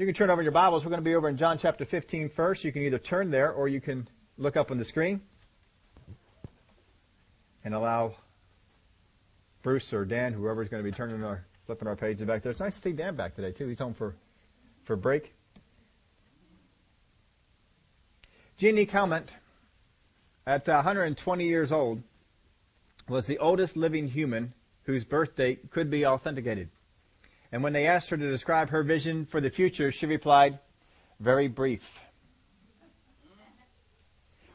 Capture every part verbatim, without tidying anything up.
You can turn over your Bibles. We're going to be over in John chapter fifteen first. You can either turn there or you can look up on the screen and allow Bruce or Dan, whoever's going to be turning our, flipping our pages back there. It's nice to see Dan back today, too. He's home for, for break. Jeanne Calment, at one hundred twenty years old, was the oldest living human whose birth date could be authenticated. And when they asked her to describe her vision for the future, she replied, "Very brief."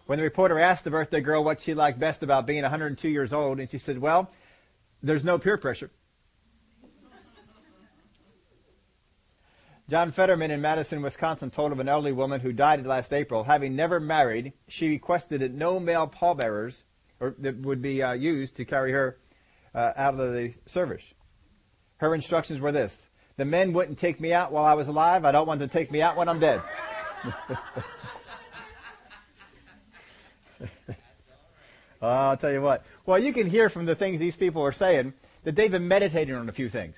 When the reporter asked the birthday girl what she liked best about being one hundred two years old, and she said, "Well, there's no peer pressure." John Fetterman in Madison, Wisconsin, told of an elderly woman who died last April. Having never married, she requested that no male pallbearers or, that would be uh, used to carry her uh, out of the service. Her instructions were this: "The men wouldn't take me out while I was alive. I don't want them to take me out when I'm dead." Oh, I'll tell you what. Well, you can hear from the things these people are saying that they've been meditating on a few things.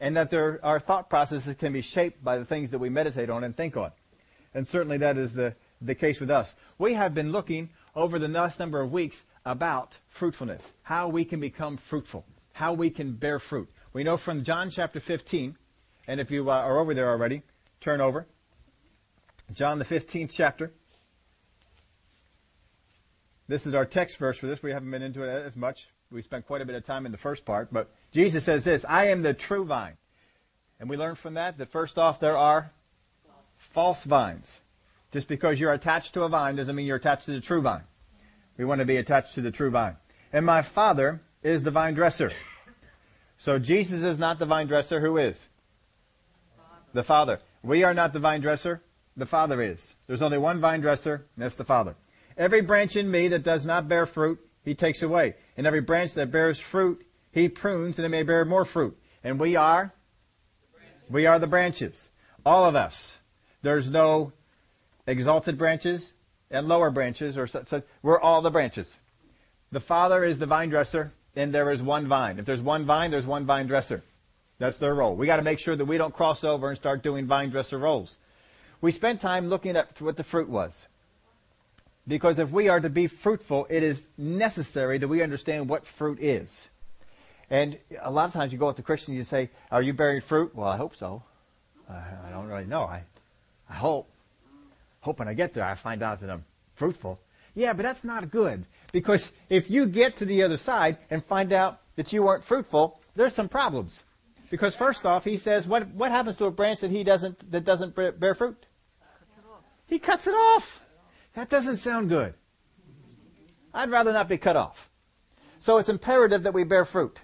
And that there, our thought processes can be shaped by the things that we meditate on and think on. And certainly that is the, the case with us. We have been looking over the last number of weeks about fruitfulness, how we can become fruitful, how we can bear fruit. We know from John chapter fifteen, and if you uh, are over there already, turn over. John the fifteenth chapter. This is our text verse for this. We haven't been into it as much. We spent quite a bit of time in the first part, but Jesus says this: "I am the true vine." And we learn from that that first off, there are false vines. Just because you're attached to a vine doesn't mean you're attached to the true vine. We want to be attached to the true vine. "And my Father is the vine dresser." So Jesus is not the vine dresser. Who is? The Father. We are not the vine dresser. The Father is. There's only one vine dresser, and that's the Father. "Every branch in me that does not bear fruit, he takes away. And every branch that bears fruit, he prunes, and it may bear more fruit." And we are? We are the branches. All of us. There's no exalted branches and lower branches, or such. such. We're all the branches. The Father is the vine dresser, and there is one vine. If there's one vine, there's one vine dresser. That's their role. We got to make sure that we don't cross over and start doing vine dresser roles. We spent time looking at what the fruit was. Because if we are to be fruitful, it is necessary that we understand what fruit is. And a lot of times you go up to Christians and you say, "Are you bearing fruit?" "Well, I hope so. I, I don't really know. I, I hope. Hope when I get there, I find out that I'm fruitful." Yeah, but that's not good. Because if you get to the other side and find out that you weren't fruitful, there's some problems. Because first off, he says, what what happens to a branch that he doesn't that doesn't bear fruit? He cuts it off. That doesn't sound good. I'd rather not be cut off. So it's imperative that we bear fruit.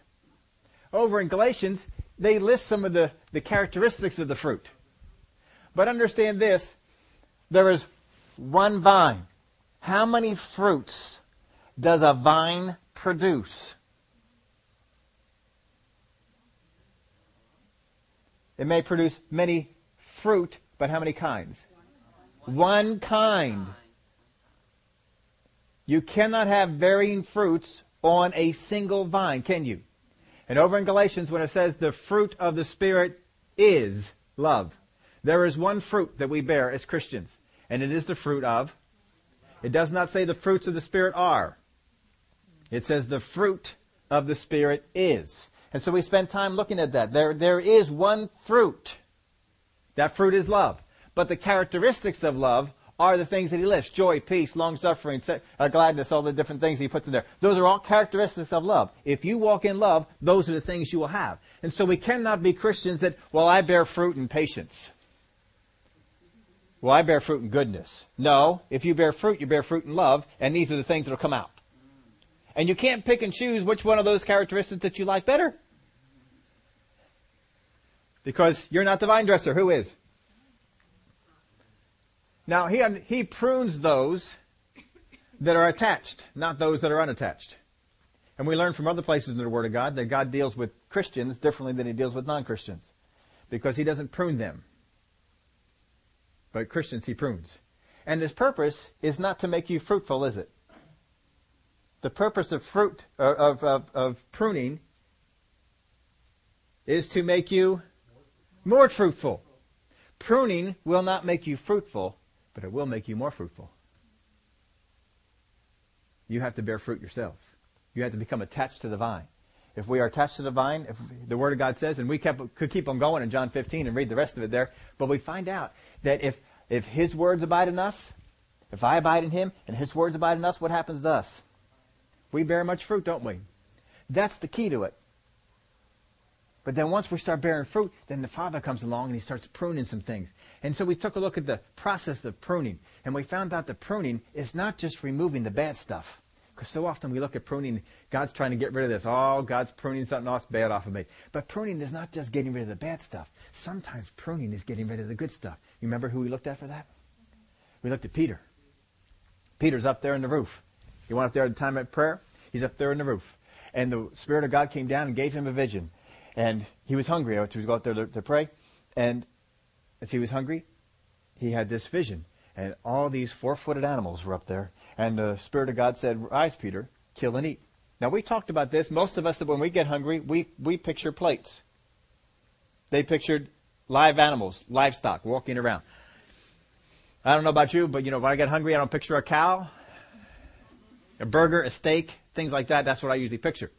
Over in Galatians, they list some of the, the characteristics of the fruit. But understand this, there is one vine. How many fruits does a vine produce? It may produce many fruit, but how many kinds? One kind. You cannot have varying fruits on a single vine, can you? And over in Galatians, when it says the fruit of the Spirit is love, there is one fruit that we bear as Christians, and it is the fruit of. It does not say the fruits of the Spirit are. It says the fruit of the Spirit is. And so we spend time looking at that. There, there is one fruit. That fruit is love. But the characteristics of love are the things that he lists: joy, peace, long-suffering, gladness, all the different things he puts in there. Those are all characteristics of love. If you walk in love, those are the things you will have. And so we cannot be Christians that, well, I bear fruit in patience. Well, I bear fruit in goodness. No, if you bear fruit, you bear fruit in love, and these are the things that will come out. And you can't pick and choose which one of those characteristics that you like better. Because you're not the vine dresser. Who is? Now, he, he prunes those that are attached, not those that are unattached. And we learn from other places in the Word of God that God deals with Christians differently than he deals with non-Christians, because he doesn't prune them. But Christians he prunes. And his purpose is not to make you fruitful, is it? The purpose of fruit, of, of, of pruning, is to make you more fruitful. Pruning will not make you fruitful, but it will make you more fruitful. You have to bear fruit yourself. You have to become attached to the vine. If we are attached to the vine, if the Word of God says, and we kept, could keep on going in John fifteen and read the rest of it there, but we find out that if, if His words abide in us, if I abide in Him and His words abide in us, what happens to us? We bear much fruit, don't we? That's the key to it. But then once we start bearing fruit, then the Father comes along and He starts pruning some things. And so we took a look at the process of pruning, and we found out that pruning is not just removing the bad stuff. Because so often we look at pruning, God's trying to get rid of this. Oh, God's pruning something else bad off of me. But pruning is not just getting rid of the bad stuff. Sometimes pruning is getting rid of the good stuff. You remember who we looked at for that? We looked at Peter. Peter's up there in the roof. He went up there at the time at prayer. He's up there in the roof. And the Spirit of God came down and gave him a vision. And he was hungry. He was going up there to, to pray. And as he was hungry, he had this vision. And all these four-footed animals were up there. And the Spirit of God said, "Rise, Peter, kill and eat." Now, we talked about this. Most of us, that when we get hungry, we, we picture plates. They pictured live animals, livestock, walking around. I don't know about you, but, you know, when I get hungry, I don't picture a cow, a burger, a steak, things like that. That's what I usually picture.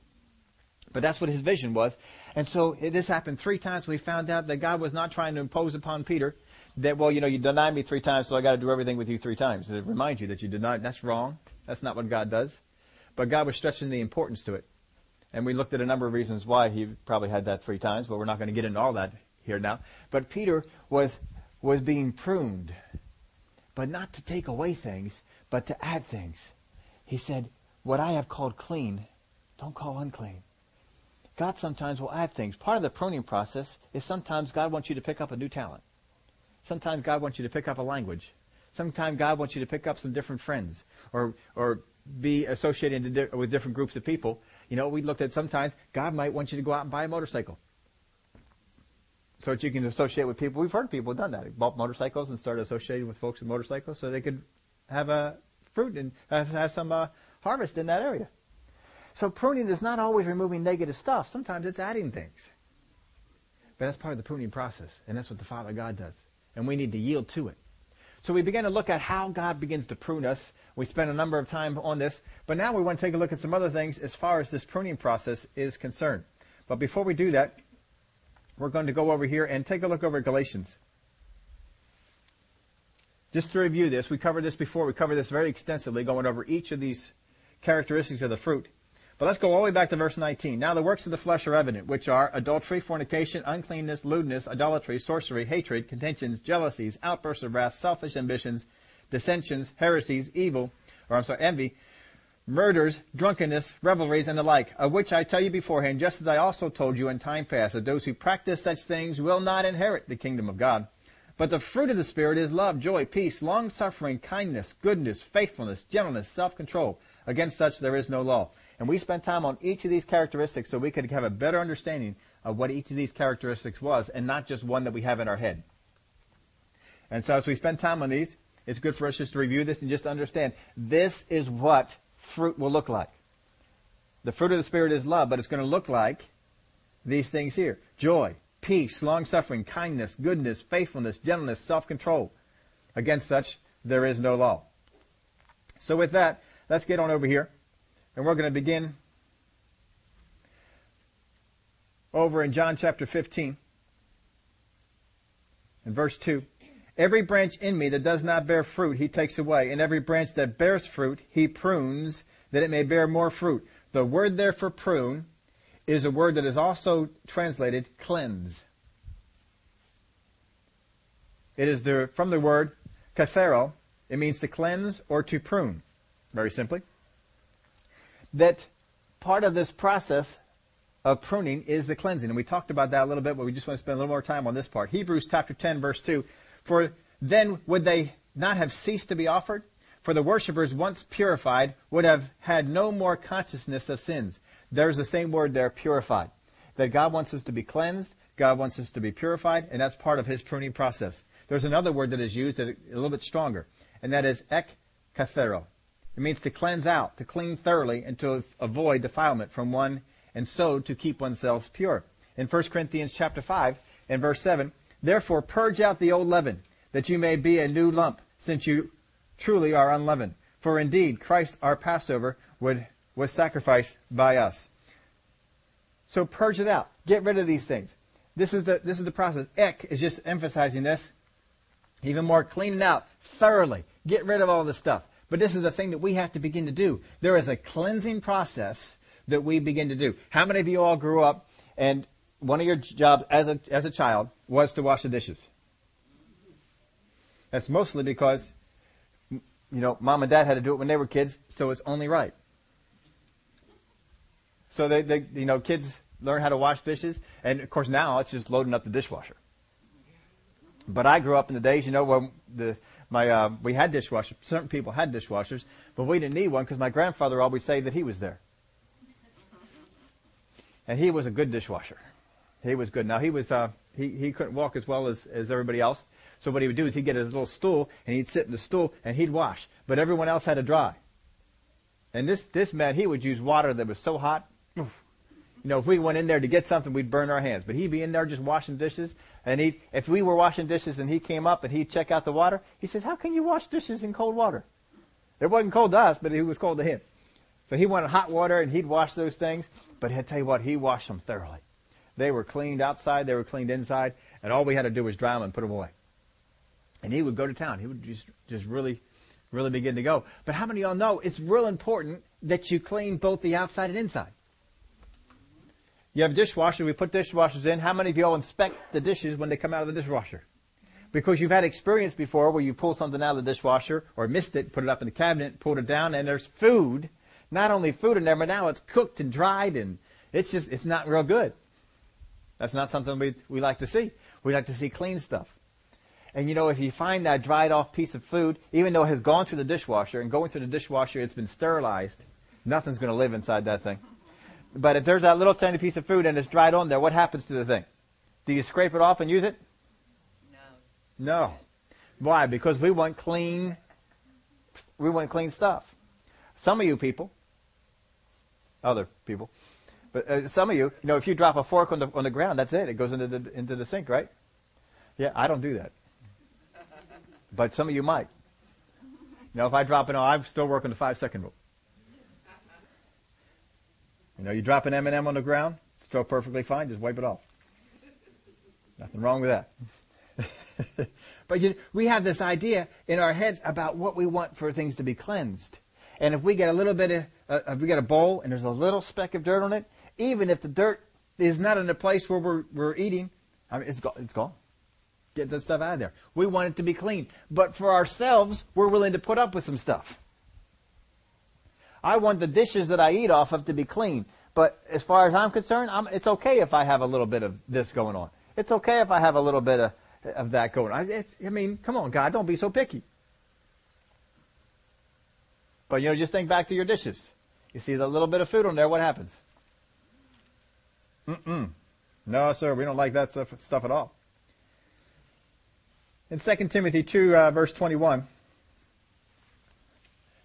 But that's what his vision was. And so this happened three times. We found out that God was not trying to impose upon Peter that, well, you know, you denied me three times, so I got to do everything with you three times. It reminds you that you denied. That's wrong. That's not what God does. But God was stretching the importance to it. And we looked at a number of reasons why he probably had that three times, but we're not going to get into all that here now. But Peter was was being pruned, but not to take away things, but to add things. He said, "What I have called clean, don't call unclean." God sometimes will add things. Part of the pruning process is sometimes God wants you to pick up a new talent. Sometimes God wants you to pick up a language. Sometimes God wants you to pick up some different friends or or be associated with different groups of people. You know, we looked at sometimes God might want you to go out and buy a motorcycle so that you can associate with people. We've heard people who've done that. They bought motorcycles and started associating with folks with motorcycles so they could have a fruit and have some uh, harvest in that area. So pruning is not always removing negative stuff. Sometimes it's adding things. But that's part of the pruning process, and that's what the Father God does. And we need to yield to it. So we began to look at how God begins to prune us. We spent a number of time on this, but now we want to take a look at some other things as far as this pruning process is concerned. But before we do that, we're going to go over here and take a look over at Galatians. Just to review this, we covered this before. We covered this very extensively, going over each of these characteristics of the fruit. But let's go all the way back to verse nineteen. "Now the works of the flesh are evident, which are adultery, fornication, uncleanness, lewdness, idolatry, sorcery, hatred, contentions, jealousies, outbursts of wrath, selfish ambitions, dissensions, heresies, evil, or I'm sorry, envy, murders, drunkenness, revelries, and the like, of which I tell you beforehand, just as I also told you in time past, that those who practice such things will not inherit the kingdom of God. But the fruit of the Spirit is love, joy, peace, long-suffering, kindness, goodness, faithfulness, gentleness, self-control. Against such there is no law." And we spent time on each of these characteristics so we could have a better understanding of what each of these characteristics was and not just one that we have in our head. And so as we spend time on these, it's good for us just to review this and just understand this is what fruit will look like. The fruit of the Spirit is love, but it's going to look like these things here. Joy, peace, long-suffering, kindness, goodness, faithfulness, gentleness, self-control. Against such, there is no law. So with that, let's get on over here. And we're going to begin over in John chapter fifteen and verse two. "Every branch in me that does not bear fruit, he takes away. And every branch that bears fruit, he prunes, that it may bear more fruit." The word there for prune is a word that is also translated cleanse. It is the, from the word kathero. It means to cleanse or to prune, very simply. That part of this process of pruning is the cleansing. And we talked about that a little bit, but we just want to spend a little more time on this part. Hebrews chapter ten, verse two. "For then would they not have ceased to be offered? For the worshippers, once purified, would have had no more consciousness of sins." There's the same word there, purified. That God wants us to be cleansed. God wants us to be purified. And that's part of his pruning process. There's another word that is used that is a little bit stronger. And that is ek kathero. It means to cleanse out, to clean thoroughly, and to avoid defilement from one, and so to keep oneself pure. In First Corinthians chapter five and verse seven, Therefore purge out the old leaven, that you may be a new lump, since you truly are unleavened. For indeed, Christ our Passover would, was sacrificed by us. So purge it out. Get rid of these things. This is the, this is the process. Ek is just emphasizing this. Even more, clean it out thoroughly. Get rid of all this stuff. But this is the thing that we have to begin to do. There is a cleansing process that we begin to do. How many of you all grew up and one of your jobs as a as a child was to wash the dishes? That's mostly because, you know, mom and dad had to do it when they were kids, so it's only right. So they, they you know, kids learn how to wash dishes, and of course now it's just loading up the dishwasher. But I grew up in the days, you know, when the My, uh, we had dishwashers. Certain people had dishwashers, but we didn't need one because my grandfather always said that he was there. And he was a good dishwasher. He was good. Now, he was uh, he, he couldn't walk as well as, as everybody else. So what he would do is he'd get his little stool, and he'd sit in the stool, and he'd wash. But everyone else had to dry. And this, this man, he would use water that was so hot. You know, if we went in there to get something, we'd burn our hands. But he'd be in there just washing dishes. And he, if we were washing dishes and he came up and he'd check out the water, he says, how can you wash dishes in cold water? It wasn't cold to us, but it was cold to him. So he wanted hot water and he'd wash those things. But I tell you what, he washed them thoroughly. They were cleaned outside, they were cleaned inside, and all we had to do was dry them and put them away. And he would go to town. He would just, just really, really begin to go. But how many of y'all know it's real important that you clean both the outside and inside? You have dishwashers. We put dishwashers in. How many of you all inspect the dishes when they come out of the dishwasher? Because you've had experience before where you pull something out of the dishwasher or missed it, put it up in the cabinet, pulled it down, and there's food. Not only food in there, but now it's cooked and dried, and it's just, it's not real good. That's not something we we like to see. We like to see clean stuff. And you know, if you find that dried off piece of food, even though it has gone through the dishwasher, and going through the dishwasher, it's been sterilized, nothing's going to live inside that thing. But if there's that little tiny piece of food and it's dried on there, what happens to the thing? Do you scrape it off and use it? No. No. Why? Because we want clean, we want clean stuff. Some of you people, other people, but uh, some of you, you know, if you drop a fork on the on the ground, that's it. It goes into the into the sink, right? Yeah, I don't do that. But some of you might. You know, if I drop it on, I'm still working the five-second rule. You know, you drop an M and M on the ground, it's still perfectly fine. Just wipe it off. Nothing wrong with that. But you, we have this idea in our heads about what we want for things to be cleansed. And if we get a little bit of, uh, if we get a bowl and there's a little speck of dirt on it, even if the dirt is not in the place where we're, we're eating, I mean, it's, go- it's gone. Get that stuff out of there. We want it to be clean. But for ourselves, we're willing to put up with some stuff. I want the dishes that I eat off of to be clean. But as far as I'm concerned, I'm, it's okay if I have a little bit of this going on. It's okay if I have a little bit of, of that going on. It's, I mean, come on, God, don't be so picky. But, you know, just think back to your dishes. You see the little bit of food on there, what happens? Mm-mm. No, sir, we don't like that stuff, stuff at all. In Second Timothy two, uh, verse twenty-one,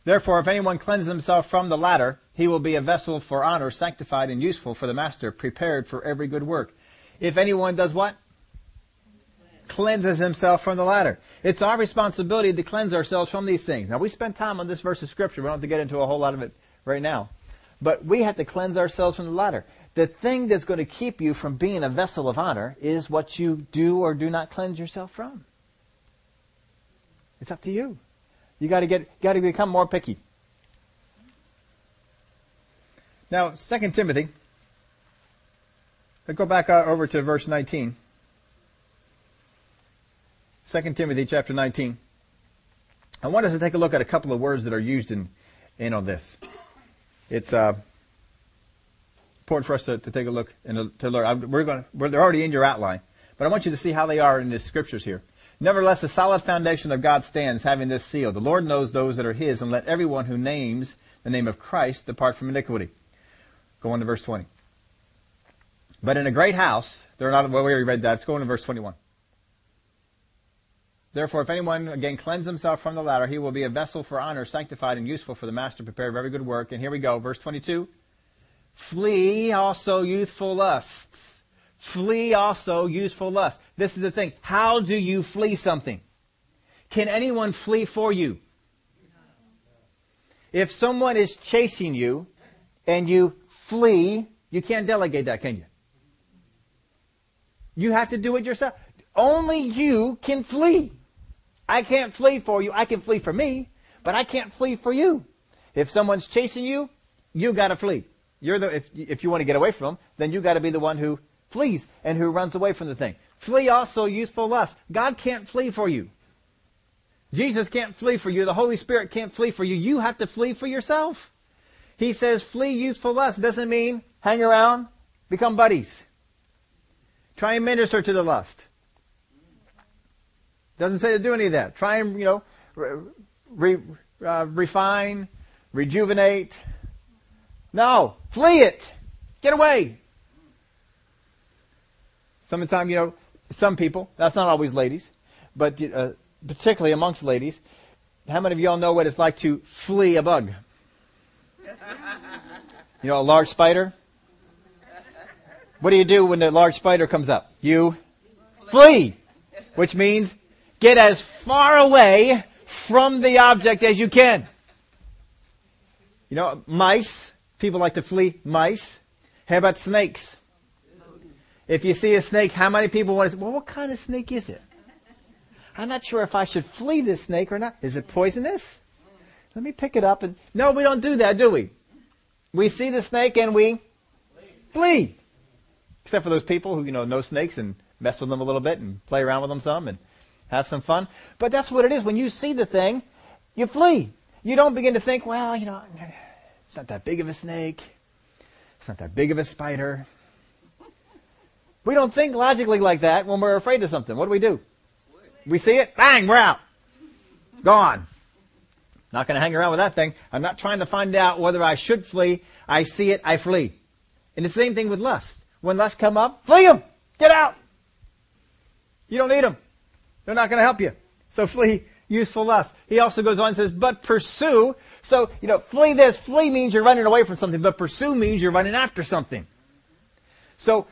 therefore, if anyone cleanses himself from the latter, he will be a vessel for honor, sanctified and useful for the master, prepared for every good work. If anyone does what? Cleanse. Cleanses himself from the latter. It's our responsibility to cleanse ourselves from these things. Now, we spend time on this verse of Scripture. We don't have to get into a whole lot of it right now. But we have to cleanse ourselves from the latter. The thing that's going to keep you from being a vessel of honor is what you do or do not cleanse yourself from. It's up to you. You got to get, got to become more picky. Now, Second Timothy. Let's go back uh, over to verse nineteen. Second Timothy chapter nineteen. I want us to take a look at a couple of words that are used in, in on this. It's uh, important for us to, to take a look and to learn. We're going. We're, they're already in your outline, but I want you to see how they are in the Scriptures here. Nevertheless, the solid foundation of God stands, having this seal. The Lord knows those that are his, and let everyone who names the name of Christ depart from iniquity. Go on to verse twenty. But in a great house, there are not, well, we already read that. Let's go on to verse twenty-one. Therefore, if anyone, again, cleanse himself from the latter, he will be a vessel for honor, sanctified and useful for the master, prepared for every good work. And here we go, verse twenty-two. Flee also youthful lusts, Flee also useful lust. This is the thing. How do you flee something? Can anyone flee for you? If someone is chasing you and you flee, you can't delegate that, can you? You have to do it yourself. Only you can flee. I can't flee for you. I can flee for me, but I can't flee for you. If someone's chasing you, you got to flee. You're the, if, if you want to get away from them, then you got to be the one who flees and who runs away from the thing. Flee also useful lust. God can't flee for you. Jesus can't flee for you. The Holy Spirit can't flee for you. You have to flee for yourself. He says flee useful lust. Doesn't mean hang around, become buddies. Try and minister to the lust. Doesn't say to do any of that. Try and, you know, re, re, uh, refine, rejuvenate. No, flee it. Get away. Sometimes, you know, some people, that's not always ladies, but uh, particularly amongst ladies, how many of y'all know what it's like to flee a bug? You know, a large spider? What do you do when the large spider comes up? You flee, which means get as far away from the object as you can. You know, mice, people like to flee mice. How about snakes? If you see a snake, how many people want to say, well, what kind of snake is it? I'm not sure if I should flee this snake or not. Is it poisonous? Let me pick it up. And no, we don't do that, do we? We see the snake and we flee. Except for those people who, you know, know snakes and mess with them a little bit and play around with them some and have some fun. But that's what it is. When you see the thing, you flee. You don't begin to think, well, you know, it's not that big of a snake. It's not that big of a spider. We don't think logically like that when we're afraid of something. What do we do? We see it, bang, we're out. Gone. Not going to hang around with that thing. I'm not trying to find out whether I should flee. I see it, I flee. And the same thing with lust. When lust come up, flee them. Get out. You don't need them. They're not going to help you. So flee useful lust. He also goes on and says, but pursue. So, you know, flee this. Flee means you're running away from something, but pursue means you're running after something. So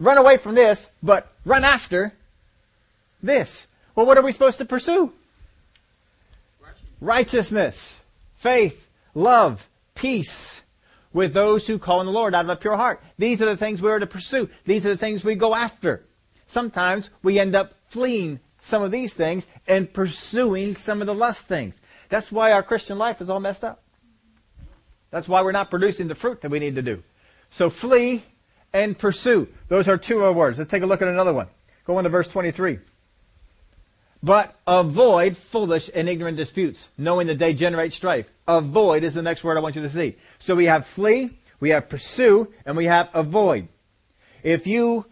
run away from this, but run after this. Well, what are we supposed to pursue? Righteousness, Righteousness faith, love, peace, with those who call on the Lord out of a pure heart. These are the things we are to pursue. These are the things we go after. Sometimes we end up fleeing some of these things and pursuing some of the lust things. That's why our Christian life is all messed up. That's why we're not producing the fruit that we need to do. So flee and pursue. Those are two words. Let's take a look at another one. Go on to verse twenty-three. But avoid foolish and ignorant disputes, knowing that they generate strife. Avoid is the next word I want you to see. So we have flee, we have pursue, and we have avoid. If you,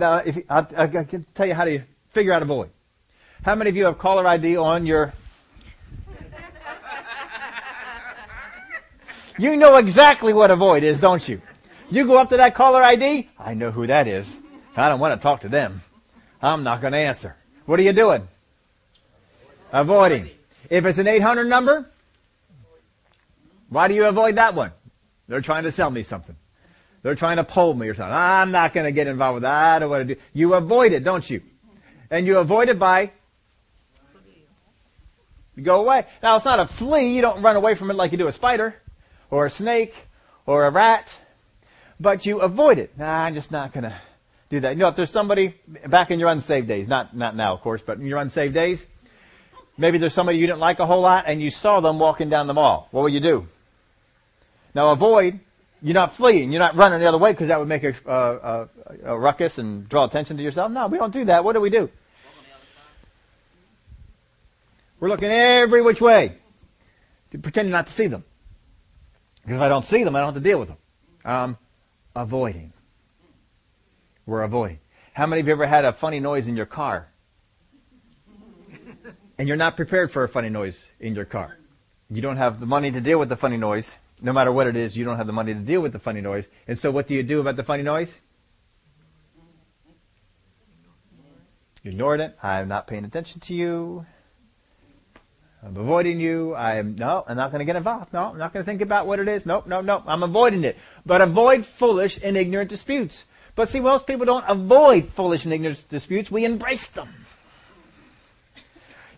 uh, if I, I can tell you how to figure out avoid. How many of you have caller I D on your? You know exactly what avoid is, don't you? You go up to that caller I D. I know who that is. I don't want to talk to them. I'm not going to answer. What are you doing? Avoiding. If it's an eight hundred number, why do you avoid that one? They're trying to sell me something. They're trying to poll me or something. I'm not going to get involved with that. I don't want to do. You avoid it, don't you? And you avoid it by you go away. Now, it's not a flea. You don't run away from it like you do a spider or a snake or a rat, but you avoid it. Nah, I'm just not going to do that. You know, if there's somebody back in your unsaved days, not, not now, of course, but in your unsaved days, maybe there's somebody you didn't like a whole lot and you saw them walking down the mall. What would you do? Now avoid, you're not fleeing, you're not running the other way because that would make a, uh, a, a ruckus and draw attention to yourself. No, we don't do that. What do we do? We're looking every which way, pretending not to see them. Because if I don't see them, I don't have to deal with them. Um, avoiding. We're avoiding. How many of you ever had a funny noise in your car? And you're not prepared for a funny noise in your car. You don't have the money to deal with the funny noise. No matter what it is, you don't have the money to deal with the funny noise. And so what do you do about the funny noise? You ignored it. I'm not paying attention to you. I'm avoiding you. I'm, no, I'm not going to get involved. No, I'm not going to think about what it is. Nope, no, no. I'm avoiding it. But avoid foolish and ignorant disputes. But see, most people don't avoid foolish and ignorant disputes. We embrace them.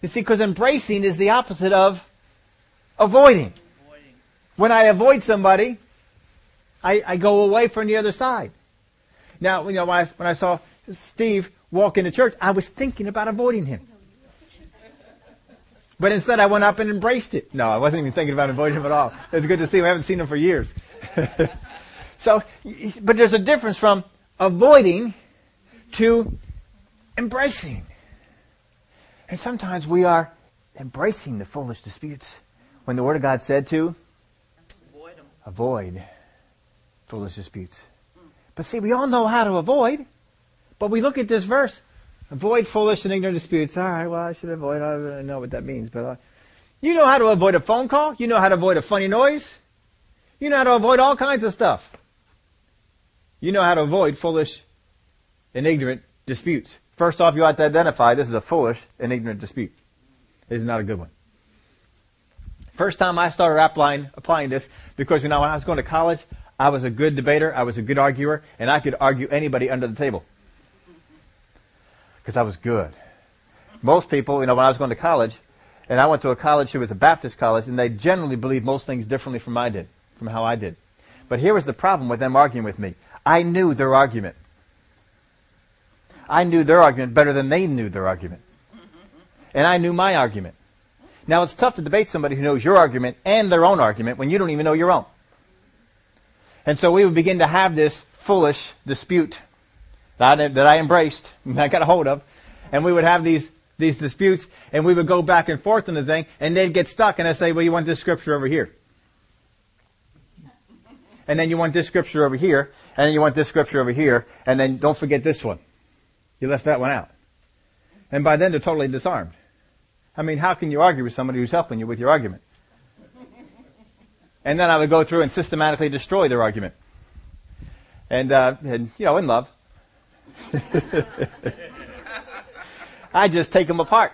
You see, because embracing is the opposite of avoiding. avoiding. When I avoid somebody, I, I go away from the other side. Now, you know, when I, when I saw Steve walk into church, I was thinking about avoiding him. But instead I went up and embraced it. No, I wasn't even thinking about avoiding him at all. It was good to see him. I haven't seen him for years. So, but there's a difference from avoiding to embracing. And sometimes we are embracing the foolish disputes when the Word of God said to avoid them. Avoid foolish disputes. But see, we all know how to avoid. But we look at this verse. Avoid foolish and ignorant disputes. All right, well, I should avoid. I don't know what that means. But uh, you know how to avoid a phone call. You know how to avoid a funny noise. You know how to avoid all kinds of stuff. You know how to avoid foolish and ignorant disputes. First off, you ought to identify this is a foolish and ignorant dispute. This is not a good one. First time I started applying, applying this, because you know, when I was going to college, I was a good debater, I was a good arguer, and I could argue anybody under the table. Because I was good. Most people, you know, when I was going to college, and I went to a college who was a Baptist college, and they generally believed most things differently from I did, from how I did. But here was the problem with them arguing with me. I knew their argument. I knew their argument better than they knew their argument. And I knew my argument. Now, it's tough to debate somebody who knows your argument and their own argument when you don't even know your own. And so we would begin to have this foolish dispute that I, that I embraced and I got a hold of. And we would have these, these disputes, and we would go back and forth on the thing, and they'd get stuck, and I'd say, well, you want this scripture over here. And then you want this scripture over here, and then you want this scripture over here, and then don't forget this one. You left that one out. And by then they're totally disarmed. I mean, how can you argue with somebody who's helping you with your argument? And then I would go through and systematically destroy their argument. And, uh, and you know, in love. I just take them apart.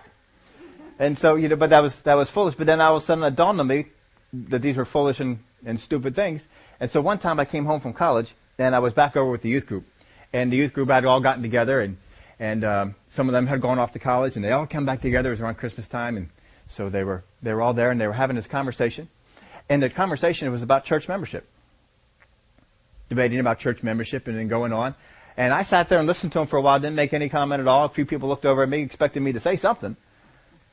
And so, you know, but that was, that was foolish. But then all of a sudden it dawned on me that these were foolish and, and stupid things. And so one time I came home from college and I was back over with the youth group. And the youth group had all gotten together, and, and um, some of them had gone off to college, and they all came back together. It was around Christmas time, and so they were they were all there, and they were having this conversation. And the conversation was about church membership, debating about church membership and then going on. And I sat there and listened to them for a while, didn't make any comment at all. A few people looked over at me, expecting me to say something.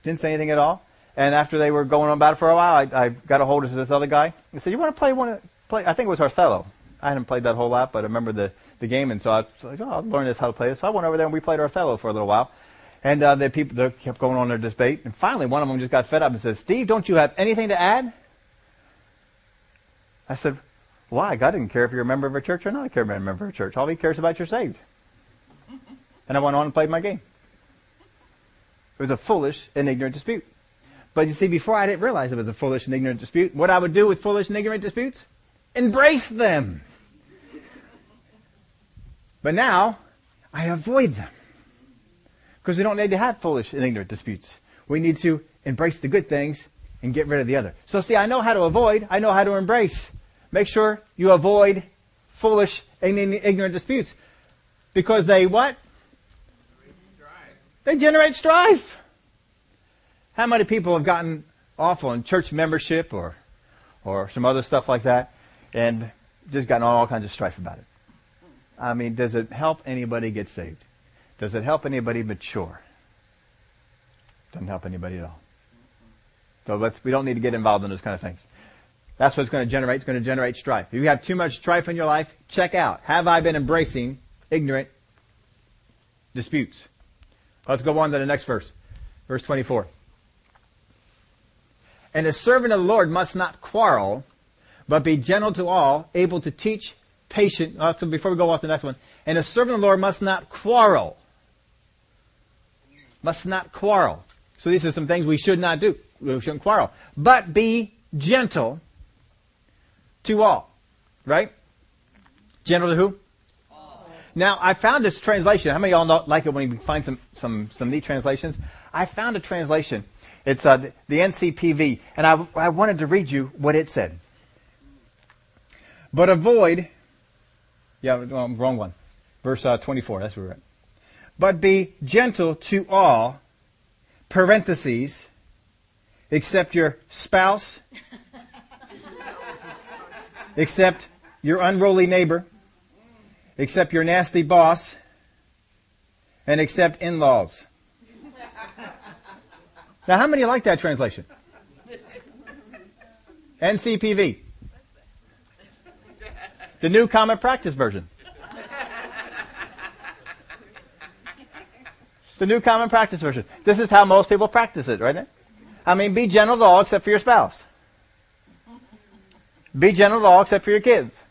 Didn't say anything at all. And after they were going on about it for a while, I, I got a hold of this other guy. He said, you want to play one of, play? I think it was Othello. I hadn't played that whole lot, but I remember the... the game, and so I was like, oh, I'll learn this, how to play this. So I went over there, and we played Othello for a little while. And uh, the people they kept going on their debate, and finally one of them just got fed up and said, Steve, don't you have anything to add? I said, why? God didn't care if you're a member of a church or not. I care if you're a member of a church. All he cares about, you're saved. And I went on and played my game. It was a foolish and ignorant dispute. But you see, before I didn't realize it was a foolish and ignorant dispute, what I would do with foolish and ignorant disputes? Embrace them. But now, I avoid them. Because we don't need to have foolish and ignorant disputes. We need to embrace the good things and get rid of the other. So see, I know how to avoid. I know how to embrace. Make sure you avoid foolish and ignorant disputes. Because they what? They generate strife. How many people have gotten off on church membership or or some other stuff like that and just gotten on all kinds of strife about it? I mean, does it help anybody get saved? Does it help anybody mature? Doesn't help anybody at all. So let's, we don't need to get involved in those kind of things. That's what it's going to generate. It's going to generate strife. If you have too much strife in your life, check out. Have I been embracing ignorant disputes? Let's go on to the next verse. Verse twenty-four. And a servant of the Lord must not quarrel, but be gentle to all, able to teach, patient. Uh, so before we go off the next one, and a servant of the Lord must not quarrel. Must not quarrel. So these are some things we should not do. We shouldn't quarrel. But be gentle to all. Right? Gentle to who? All. Now, I found this translation. How many of y'all know, like it when you find some, some, some neat translations? I found a translation. It's uh, the, the N C P V. And I, I wanted to read you what it said. But avoid... Yeah, wrong one. Verse uh, twenty-four, that's where we're at. But be gentle to all, parentheses, except your spouse, except your unruly neighbor, except your nasty boss, and except in-laws. Now, how many like that translation? N C P V. The New Common Practice Version. The New Common Practice Version. This is how most people practice it, right? I mean, be gentle to all except for your spouse. Be gentle to all except for your kids.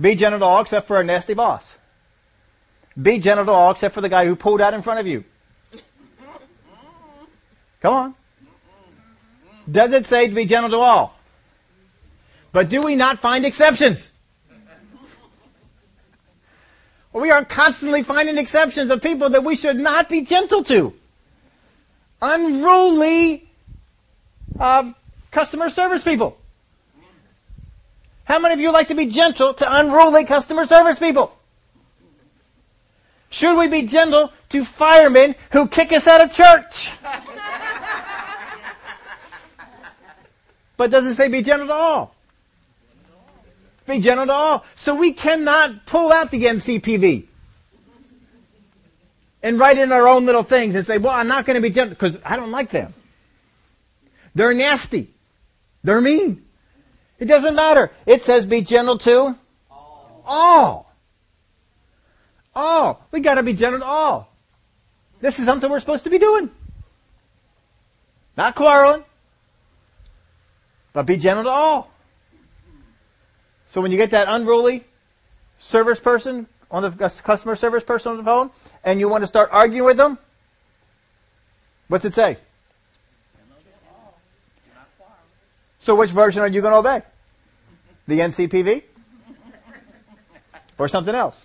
Be gentle to all except for a nasty boss. Be gentle to all except for the guy who pulled out in front of you. Come on. Does it say to be gentle to all? But do we not find exceptions? Well, we are constantly finding exceptions of people that we should not be gentle to. Unruly uh, customer service people. How many of you like to be gentle to unruly customer service people? Should we be gentle to firemen who kick us out of church? But does it say be gentle to all? Be gentle to all. So we cannot pull out the N C P V and write in our own little things and say, well, I'm not going to be gentle because I don't like them. They're nasty. They're mean. It doesn't matter. It says be gentle to all. All. All. We got to be gentle to all. This is something we're supposed to be doing. Not quarreling. But be gentle to all. So when you get that unruly service person, on the customer service person on the phone, and you want to start arguing with them, what's it say? So which version are you going to obey? The N C P V? Or something else?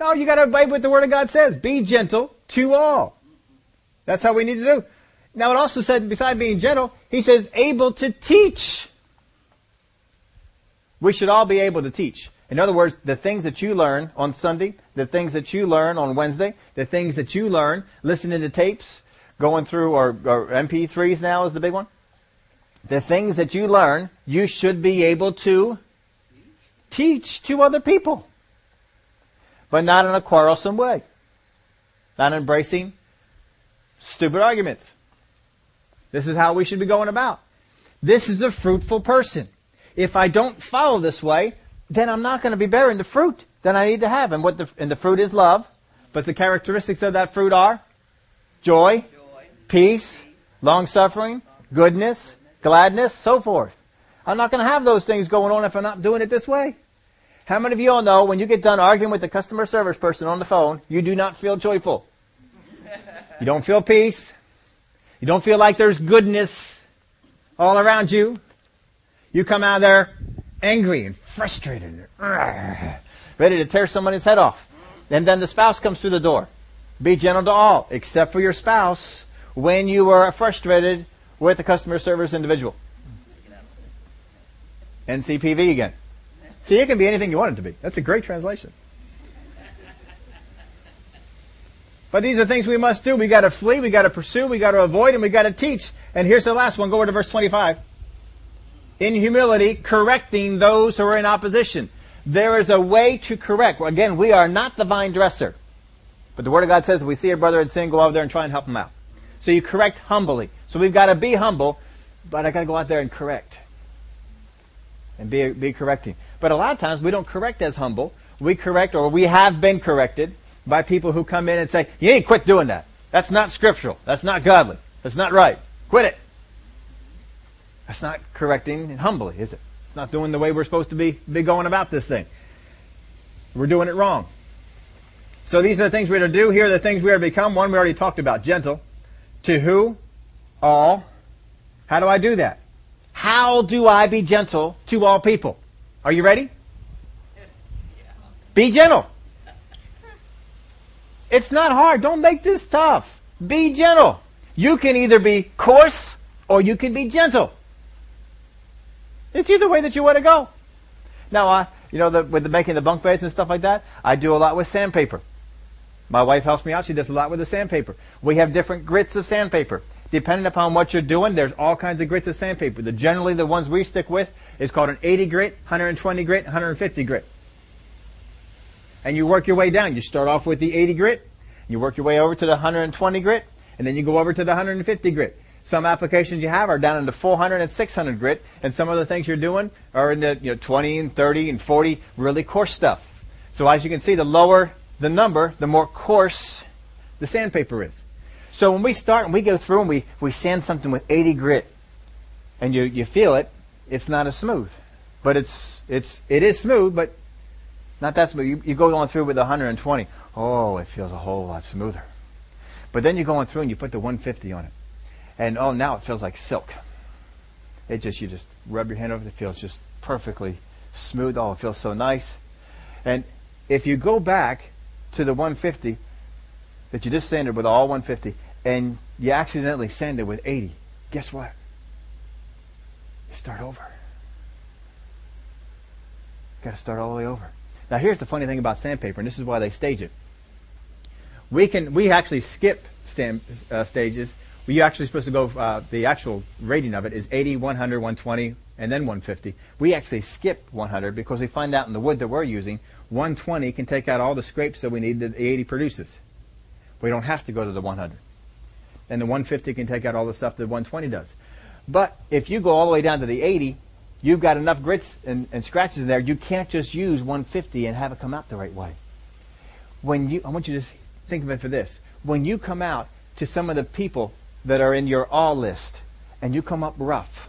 No, you got to obey what the Word of God says. Be gentle to all. That's how we need to do. Now it also said, beside being gentle, he says, able to teach. We should all be able to teach. In other words, the things that you learn on Sunday, the things that you learn on Wednesday, the things that you learn listening to tapes, going through, or, or M P threes now is the big one. The things that you learn, you should be able to teach to other people. But not in a quarrelsome way. Not embracing stupid arguments. This is how we should be going about. This is a fruitful person. If I don't follow this way, then I'm not going to be bearing the fruit that I need to have. And what the, and the fruit is love. But the characteristics of that fruit are joy, joy, peace, long-suffering, goodness, gladness, so forth. I'm not going to have those things going on if I'm not doing it this way. How many of you all know when you get done arguing with the customer service person on the phone, you do not feel joyful? You don't feel peace. You don't feel like there's goodness all around you. You come out of there angry and frustrated, ready to tear someone's head off. And then the spouse comes through the door. Be gentle to all, except for your spouse, when you are frustrated with the customer service individual. N C P V again. See, it can be anything you want it to be. That's a great translation. But these are things we must do. We got to flee, we got to pursue, we got to avoid, and we got to teach. And here's the last one. Go over to verse twenty-five. In humility, correcting those who are in opposition. There is a way to correct. Again, we are not the vine dresser. But the Word of God says, if we see a brother in sin, go over there and try and help him out. So you correct humbly. So we've got to be humble, but I've got to go out there and correct. And be, be correcting. But a lot of times we don't correct as humble. We correct, or we have been corrected by people who come in and say, you need to quit doing that. That's not scriptural. That's not godly. That's not right. Quit it. That's not correcting and humbly, is it? It's not doing the way we're supposed to be, be going about this thing. We're doing it wrong. So these are the things we're to do. Here are the things we are to become. One we already talked about, gentle. To who? All. How do I do that? How do I be gentle to all people? Are you ready? Be gentle. It's not hard. Don't make this tough. Be gentle. You can either be coarse or you can be gentle. It's either way that you want to go. Now, uh, You know, the, with the making the bunk beds and stuff like that, I do a lot with sandpaper. My wife helps me out. She does a lot with the sandpaper. We have different grits of sandpaper. Depending upon what you're doing, there's all kinds of grits of sandpaper. The, generally, the ones we stick with is called an eighty grit, one hundred twenty grit, one hundred fifty grit. And you work your way down. You start off with the eighty grit. You work your way over to the one hundred twenty grit. And then you go over to the one hundred fifty grit. Some applications you have are down into four hundred and six hundred grit. And some of the things you're doing are in the you know, twenty and thirty and forty, really coarse stuff. So as you can see, the lower the number, the more coarse the sandpaper is. So when we start and we go through and we, we sand something with eighty grit and you, you feel it, it's not as smooth. But it's it's it is smooth, but not that smooth. You, you go on through with one hundred twenty. Oh, it feels a whole lot smoother. But then you go on through and you put the one hundred fifty on it. And oh, now it feels like silk. It just, you just rub your hand over it, it feels just perfectly smooth. Oh, it feels so nice. And if you go back to the one hundred fifty that you just sanded with all one hundred fifty and you accidentally sanded with eighty, guess what? You start over. You've got to start all the way over. Now here's the funny thing about sandpaper, and this is why they stage it. We can, we actually skip stand, uh, stages. You're actually supposed to go, uh, the actual rating of it is eighty, one hundred, one hundred twenty, and then one hundred fifty. We actually skip one hundred because we find out in the wood that we're using, one hundred twenty can take out all the scrapes that we need that the eighty produces. We don't have to go to the one hundred. And the one hundred fifty can take out all the stuff that one hundred twenty does. But if you go all the way down to the eighty, you've got enough grits and, and scratches in there, you can't just use one hundred fifty and have it come out the right way. When you, I want you to just think of it for this. When you come out to some of the people that are in your all list, and you come up rough,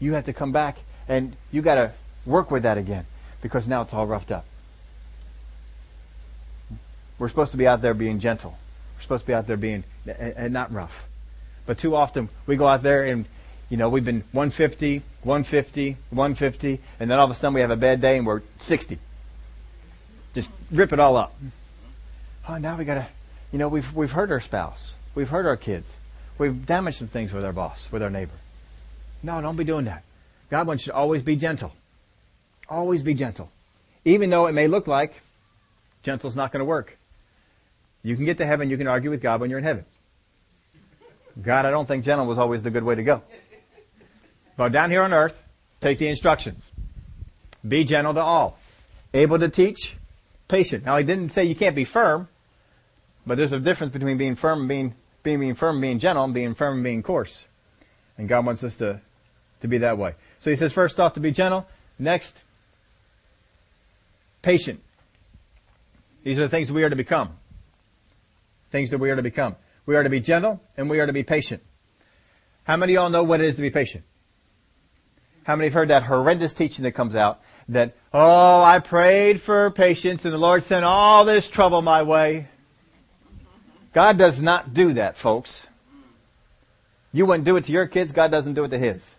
you have to come back and you got to work with that again, because now it's all roughed up. We're supposed to be out there being gentle. We're supposed to be out there being and not rough. But too often we go out there and you know we've been one hundred fifty, one hundred fifty, one hundred fifty, and then all of a sudden we have a bad day and we're sixty. Just rip it all up. Oh, now we got to. You know, we've we've hurt our spouse. We've hurt our kids. We've damaged some things with our boss, with our neighbor. No, don't be doing that. God wants you to always be gentle. Always be gentle. Even though it may look like gentle's not going to work. You can get to heaven, you can argue with God when you're in heaven. God, I don't think gentle was always the good way to go. But down here on earth, take the instructions. Be gentle to all. Able to teach, patient. Now, he didn't say you can't be firm. But there's a difference between being firm and being, being, being firm and being gentle and being firm and being coarse. And God wants us to, to be that way. So he says, first off, to be gentle. Next, patient. These are the things we are to become. Things that we are to become. We are to be gentle and we are to be patient. How many of y'all know what it is to be patient? How many have heard that horrendous teaching that comes out that, oh, I prayed for patience and the Lord sent all this trouble my way? God does not do that, folks. You wouldn't do it to your kids. God doesn't do it to his.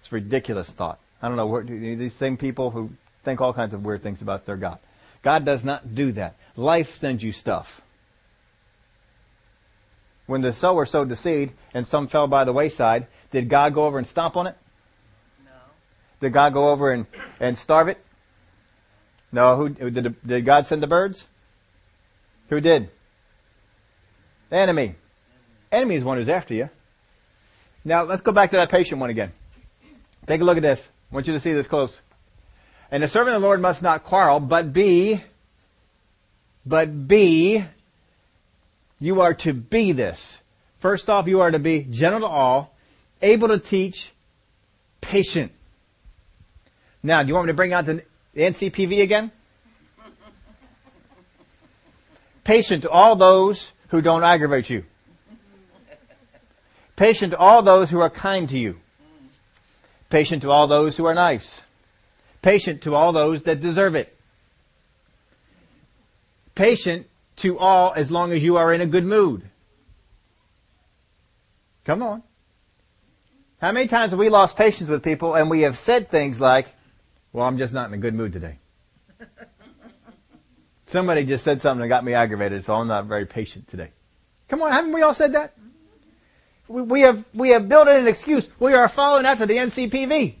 It's a ridiculous thought. I don't know where, these same people who think all kinds of weird things about their God. God does not do that. Life sends you stuff. When the sower sowed the seed and some fell by the wayside, did God go over and stomp on it? No. Did God go over and, and starve it? No. Who did, did God send the birds? Who did? The enemy. Enemy is one who's after you. Now, let's go back to that patient one again. Take a look at this. I want you to see this close. And the servant of the Lord must not quarrel, but be, but be, you are to be this. First off, you are to be gentle to all, able to teach, patient. Now, do you want me to bring out the N C P V again? Patient to all those who don't aggravate you. Patient to all those who are kind to you. Patient to all those who are nice. Patient to all those that deserve it. Patient to all as long as you are in a good mood. Come on. How many times have we lost patience with people and we have said things like, well, I'm just not in a good mood today. Somebody just said something that got me aggravated, so I'm not very patient today. Come on, haven't we all said that? We, we have we have built in an excuse. We are following after the N C P V.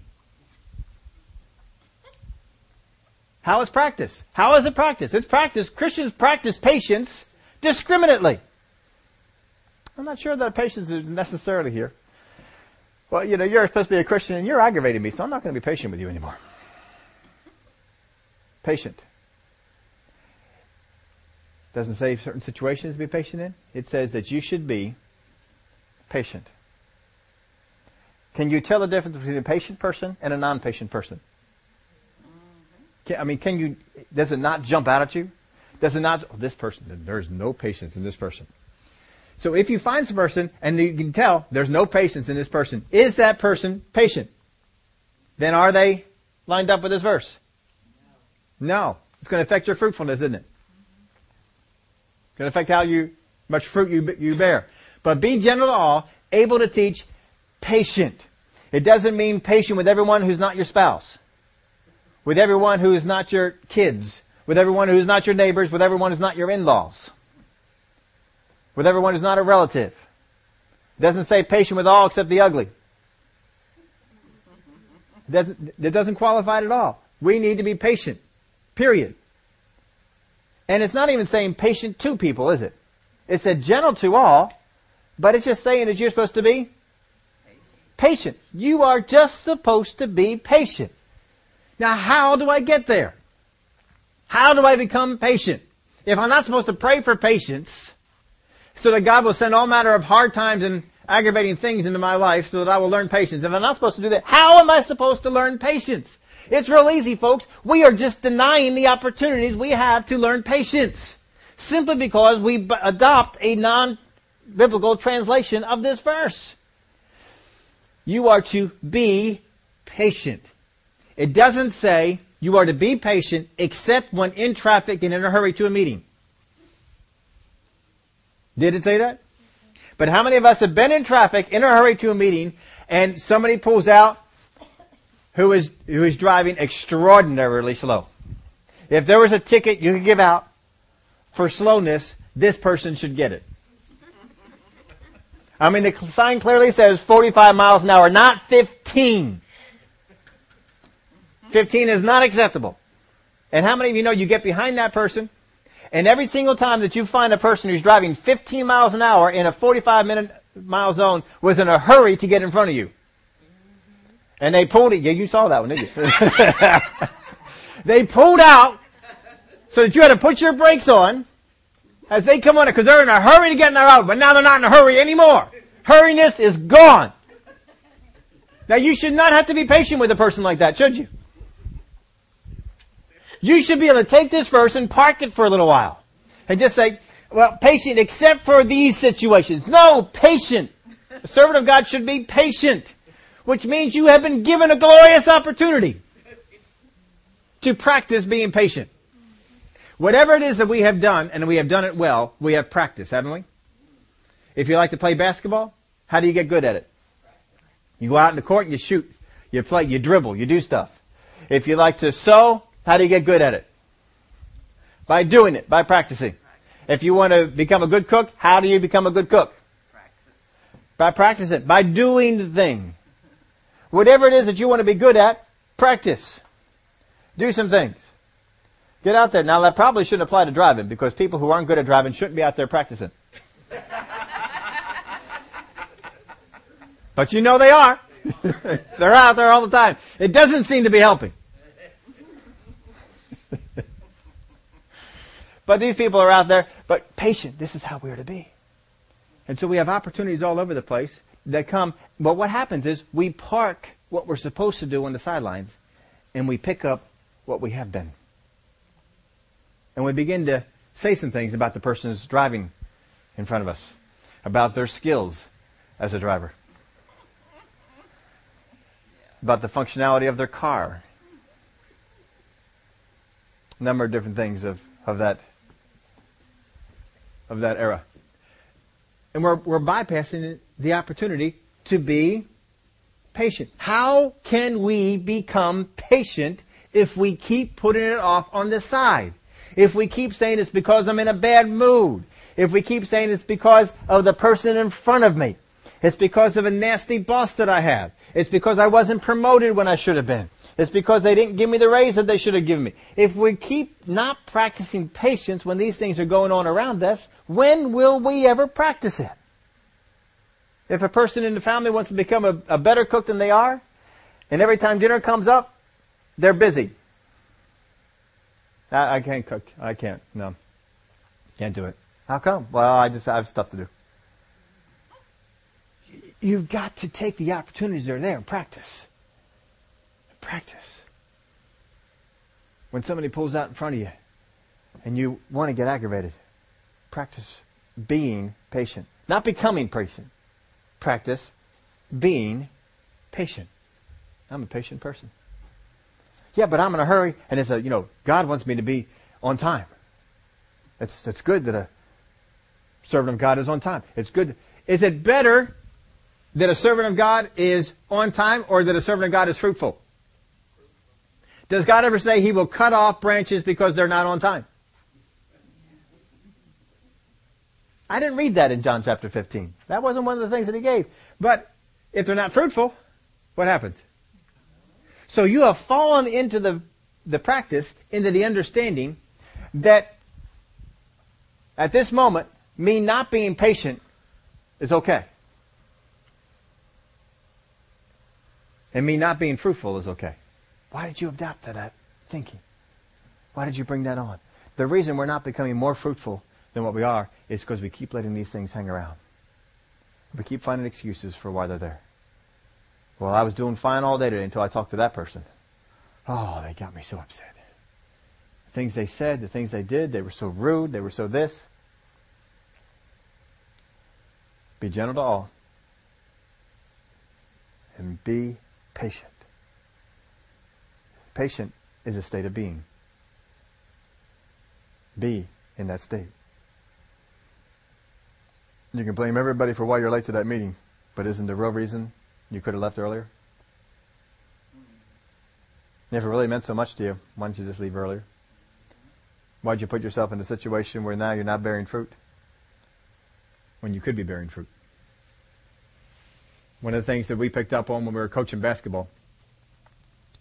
How is practice? How is it practice? It's practice. Christians practice patience discriminately. I'm not sure that patience is necessarily here. Well, you know, you're supposed to be a Christian and you're aggravating me, so I'm not going to be patient with you anymore. Patient. Doesn't say certain situations to be patient in. It says that you should be patient. Can you tell the difference between a patient person and a non-patient person? Can, I mean, can you? Does it not jump out at you? Does it not? Oh, this person, there's no patience in this person. So if you find some person and you can tell there's no patience in this person, is that person patient? Then are they lined up with this verse? No. No. It's going to affect your fruitfulness, isn't it? It's going to affect how you much fruit you you bear. But be gentle to all, able to teach, patient. It doesn't mean patient with everyone who's not your spouse, with everyone who is not your kids, with everyone who is not your neighbors, with everyone who's not your in-laws, with everyone who's not a relative. It doesn't say patient with all except the ugly. It doesn't, it doesn't qualify it at all. We need to be patient, period. And it's not even saying patient to people, is it? It said gentle to all, but it's just saying that you're supposed to be patient. You are just supposed to be patient. Now, how do I get there? How do I become patient? If I'm not supposed to pray for patience, so that God will send all manner of hard times and aggravating things into my life so that I will learn patience. If I'm not supposed to do that, how am I supposed to learn patience? It's real easy, folks. We are just denying the opportunities we have to learn patience simply because we b- adopt a non-biblical translation of this verse. You are to be patient. It doesn't say you are to be patient except when in traffic and in a hurry to a meeting. Did it say that? But how many of us have been in traffic in a hurry to a meeting and somebody pulls out who is who is driving extraordinarily slow? If there was a ticket you could give out for slowness, this person should get it. I mean, the sign clearly says forty-five miles an hour, not fifteen. fifteen is not acceptable. And how many of you know you get behind that person, and every single time that you find a person who's driving fifteen miles an hour in a forty-five minute mile zone was in a hurry to get in front of you? And they pulled it. Yeah, you saw that one, didn't you? They pulled out so that you had to put your brakes on as they come on it, because they're in a hurry to get in their road, but now they're not in a hurry anymore. Hurriness is gone. Now, you should not have to be patient with a person like that, should you? You should be able to take this verse and park it for a little while and just say, well, patient except for these situations. No, patient. A servant of God should be patient, which means you have been given a glorious opportunity to practice being patient. Whatever it is that we have done, and we have done it well, we have practiced, haven't we? If you like to play basketball, how do you get good at it? You go out in the court and you shoot. You play, you dribble, you do stuff. If you like to sew, how do you get good at it? By doing it, by practicing. If you want to become a good cook, how do you become a good cook? By practicing, by doing the thing. Whatever it is that you want to be good at, practice. Do some things. Get out there. Now, that probably shouldn't apply to driving, because people who aren't good at driving shouldn't be out there practicing. But you know they are. They're out there all the time. It doesn't seem to be helping. But these people are out there. But patient, this is how we are to be. And so we have opportunities all over the place that come. But what happens is we park what we're supposed to do on the sidelines, and we pick up what we have been. And we begin to say some things about the person who's driving in front of us, about their skills as a driver, about the functionality of their car, a number of different things of, of that of that era. And we're we're bypassing the opportunity to be patient. How can we become patient if we keep putting it off on the side? If we keep saying it's because I'm in a bad mood, if we keep saying it's because of the person in front of me, it's because of a nasty boss that I have, it's because I wasn't promoted when I should have been, It's because they didn't give me the raise that they should have given me. If we keep not practicing patience when these things are going on around us, when will we ever practice it? If a person in the family wants to become a, a better cook than they are, and every time dinner comes up, they're busy. I, I can't cook. I can't. No. Can't do it. How come? Well, I just I have stuff to do. You've got to take the opportunities that are there and practice. Practice. When somebody pulls out in front of you and you want to get aggravated, practice being patient. Not becoming patient. Practice being patient. I'm a patient person. Yeah, but I'm in a hurry, and it's a, you know, God wants me to be on time. It's, it's good that a servant of God is on time. It's good. Is it better that a servant of God is on time or that a servant of God is fruitful? Does God ever say He will cut off branches because they're not on time? I didn't read that in John chapter fifteen. That wasn't one of the things that He gave. But if they're not fruitful, what happens? So you have fallen into the, the practice, into the understanding that at this moment, me not being patient is okay. And me not being fruitful is okay. Why did you adapt to that thinking? Why did you bring that on? The reason we're not becoming more fruitful than what we are is because we keep letting these things hang around. We keep finding excuses for why they're there. Well, I was doing fine all day today until I talked to that person. Oh, they got me so upset. The things they said, the things they did, they were so rude, they were so this. Be gentle to all. And be patient. Patient is a state of being. Be in that state. You can blame everybody for why you're late to that meeting, but isn't the real reason you could have left earlier? And if it really meant so much to you, why didn't you just leave earlier? Why'd you put yourself in a situation where now you're not bearing fruit when you could be bearing fruit? One of the things that we picked up on when we were coaching basketball,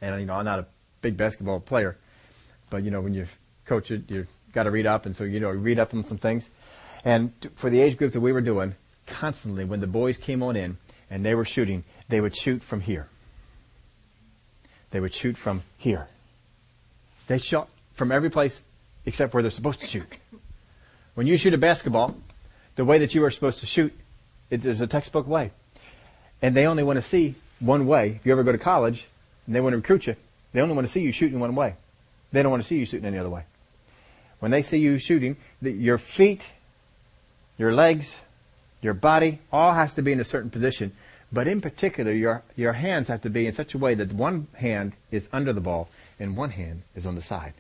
and you know, I'm not a big basketball player, but you know, when you coach it, you've got to read up, and so you know, you read up on some things. And for the age group that we were doing, constantly when the boys came on in and they were shooting, they would shoot from here. They would shoot from here. They shot from every place except where they're supposed to shoot. When you shoot a basketball, the way that you are supposed to shoot, it, there's a textbook way. And they only want to see one way. If you ever go to college, and they want to recruit you, they only want to see you shooting one way. They don't want to see you shooting any other way. When they see you shooting, the, your feet, your legs, your body, all has to be in a certain position. But in particular, your your hands have to be in such a way that one hand is under the ball and one hand is on the side.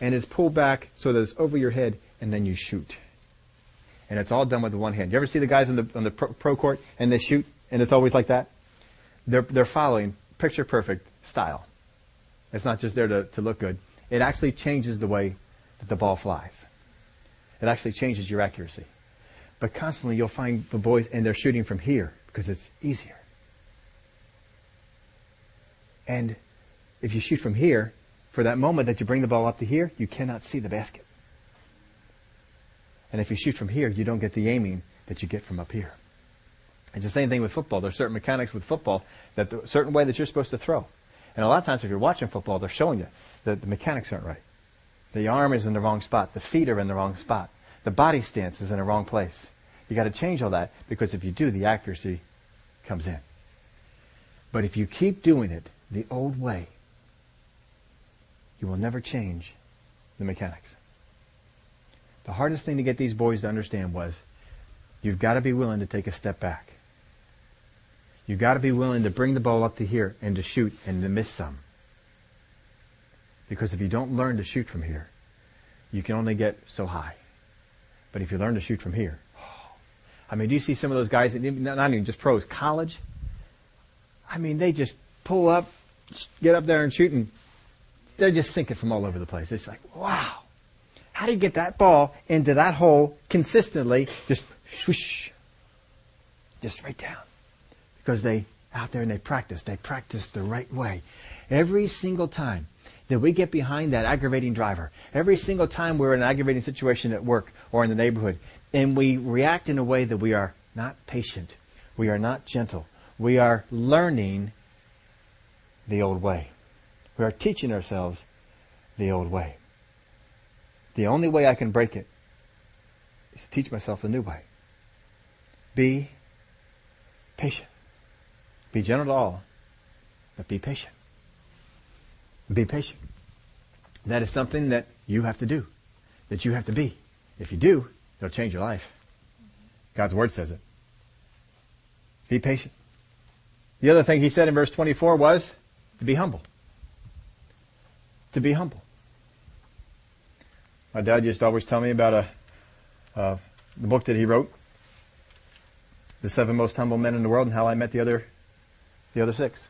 And it's pulled back so that it's over your head, and then you shoot. And it's all done with the one hand. You ever see the guys on the on the pro, pro court and they shoot, and it's always like that? They're they're following picture perfect style. It's not just there to, to look good. It actually changes the way that the ball flies. It actually changes your accuracy. But constantly you'll find the boys and they're shooting from here because it's easier. And if you shoot from here, for that moment that you bring the ball up to here, you cannot see the basket. And if you shoot from here, you don't get the aiming that you get from up here. It's the same thing with football. There's certain mechanics with football, that the certain way that you're supposed to throw. And a lot of times if you're watching football, they're showing you that the mechanics aren't right. The arm is in the wrong spot. The feet are in the wrong spot. The body stance is in the wrong place. You got to change all that, because if you do, the accuracy comes in. But if you keep doing it the old way, you will never change the mechanics. The hardest thing to get these boys to understand was you've got to be willing to take a step back. You've got to be willing to bring the ball up to here and to shoot and to miss some. Because if you don't learn to shoot from here, you can only get so high. But if you learn to shoot from here, oh, I mean, do you see some of those guys, that not even just pros, college? I mean, they just pull up, get up there and shoot, and they're just sinking from all over the place. It's like, wow. How do you get that ball into that hole consistently? Just swoosh. Just right down. Because they out there and they practice. They practice the right way. Every single time that we get behind that aggravating driver, every single time we're in an aggravating situation at work or in the neighborhood, and we react in a way that we are not patient, we are not gentle, we are learning the old way. We are teaching ourselves the old way. The only way I can break it is to teach myself the new way. Be patient. Be gentle to all, but be patient. Be patient. That is something that you have to do, that you have to be. If you do, it'll change your life. God's Word says it. Be patient. The other thing he said in verse twenty-four was to be humble. To be humble. My dad used to always tell me about a, uh, the book that he wrote, The Seven Most Humble Men in the World, and how I met the other, the other six.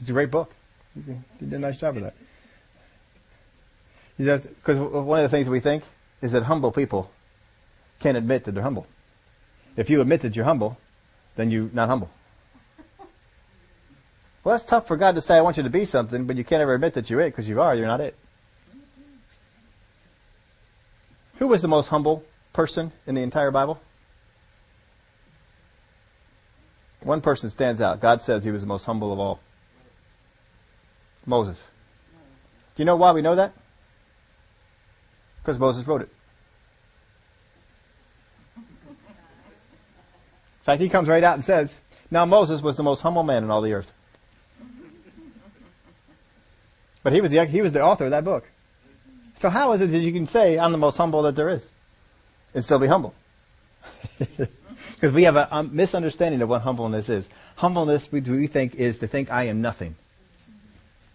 It's a great book. He did a nice job of that. Because one of the things we think is that humble people can't admit that they're humble. If you admit that you're humble, then you're not humble. Well, that's tough for God to say, I want you to be something, but you can't ever admit that you're it, because you are. You're not it. Who was the most humble person in the entire Bible? One person stands out. God says he was the most humble of all. Moses. Do you know why we know that? Because Moses wrote it. In fact, he comes right out and says, now Moses was the most humble man in all the earth. But he was the, he was the author of that book. So how is it that you can say, I'm the most humble that there is, and still be humble? Because we have a misunderstanding of what humbleness is. Humbleness, we, we think, is to think I am nothing.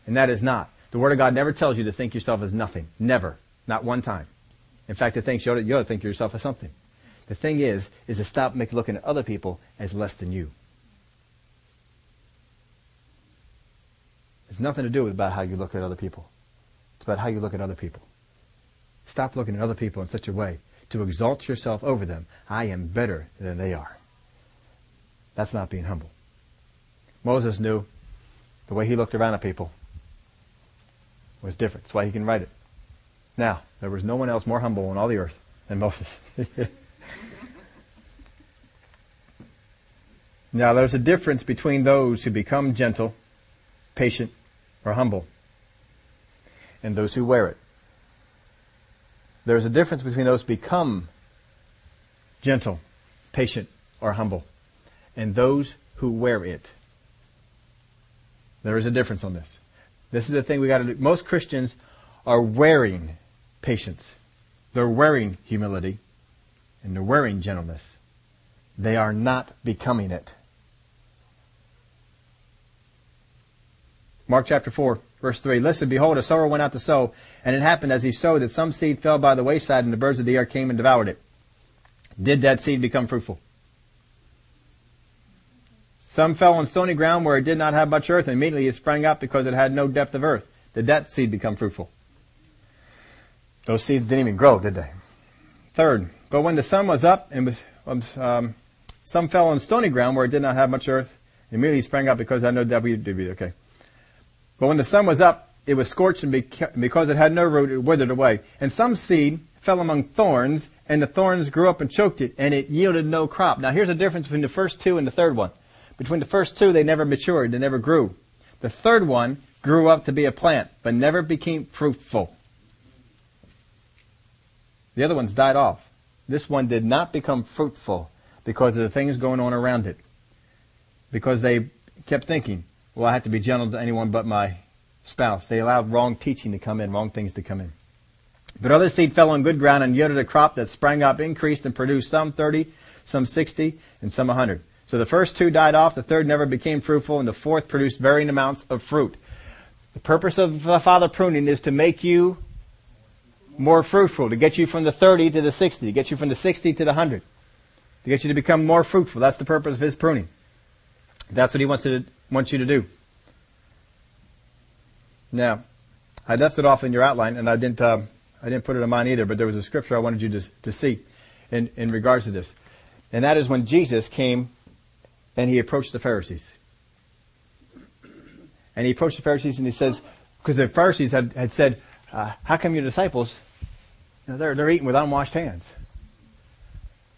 And that is not. The Word of God never tells you to think yourself as nothing. Never. Not one time. In fact, it thinks you ought to think yourself as something. The thing is, is to stop make, looking at other people as less than you. It's nothing to do with about how you look at other people. It's about how you look at other people. Stop looking at other people in such a way to exalt yourself over them. I am better than they are. That's not being humble. Moses knew the way he looked around at people was different. That's why he can write it. Now, there was no one else more humble on all the earth than Moses. Now, there's a difference between those who become gentle, patient, or humble, and those who wear it. There's a difference between those who become gentle, patient, or humble, and those who wear it. There is a difference on this. This is the thing we got to do. Most Christians are wearing patience. They're wearing humility. And they're wearing gentleness. They are not becoming it. Mark chapter four, verse three. Listen, behold, a sower went out to sow, and it happened as he sowed that some seed fell by the wayside, and the birds of the air came and devoured it. Did that seed become fruitful? Some fell on stony ground where it did not have much earth, and immediately it sprang up because it had no depth of earth. Did that seed become fruitful? Those seeds didn't even grow, did they? Third, but when the sun was up, and was, um, some fell on stony ground where it did not have much earth, and immediately sprang up because it had no depth of earth. Okay. But when the sun was up, it was scorched, and because it had no root, it withered away. And some seed fell among thorns, and the thorns grew up and choked it, and it yielded no crop. Now, here's the difference between the first two and the third one. Between the first two, they never matured. They never grew. The third one grew up to be a plant, but never became fruitful. The other ones died off. This one did not become fruitful because of the things going on around it. Because they kept thinking, well, I have to be gentle to anyone but my spouse. They allowed wrong teaching to come in, wrong things to come in. But other seed fell on good ground and yielded a crop that sprang up, increased, and produced some thirty, some sixty, and some a hundred. So the first two died off, the third never became fruitful, and the fourth produced varying amounts of fruit. The purpose of the Father pruning is to make you more fruitful, to get you from the thirty to the sixty, to get you from the sixty to the one hundred, to get you to become more fruitful. That's the purpose of His pruning. That's what He wants you to, wants you to do. Now, I left it off in your outline, and I didn't uh, I didn't put it in mine either, but there was a scripture I wanted you to, to see in, in regards to this. And that is when Jesus came and he approached the Pharisees. And he approached the Pharisees and he says, because the Pharisees had, had said, uh, how come your disciples, you know, they're, they're eating with unwashed hands?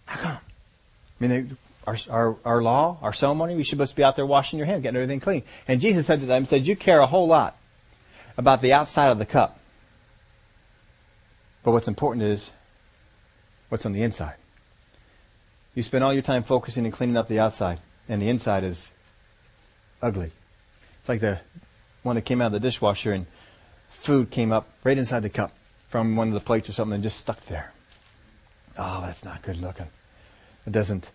How come? I mean, they, our, our, our law, our ceremony, we should supposed to be out there washing your hands, getting everything clean. And Jesus said to them, said, you care a whole lot about the outside of the cup. But what's important is what's on the inside. You spend all your time focusing and cleaning up the outside, and the inside is ugly. It's like the one that came out of the dishwasher and food came up right inside the cup from one of the plates or something and just stuck there. Oh, that's not good looking. It doesn't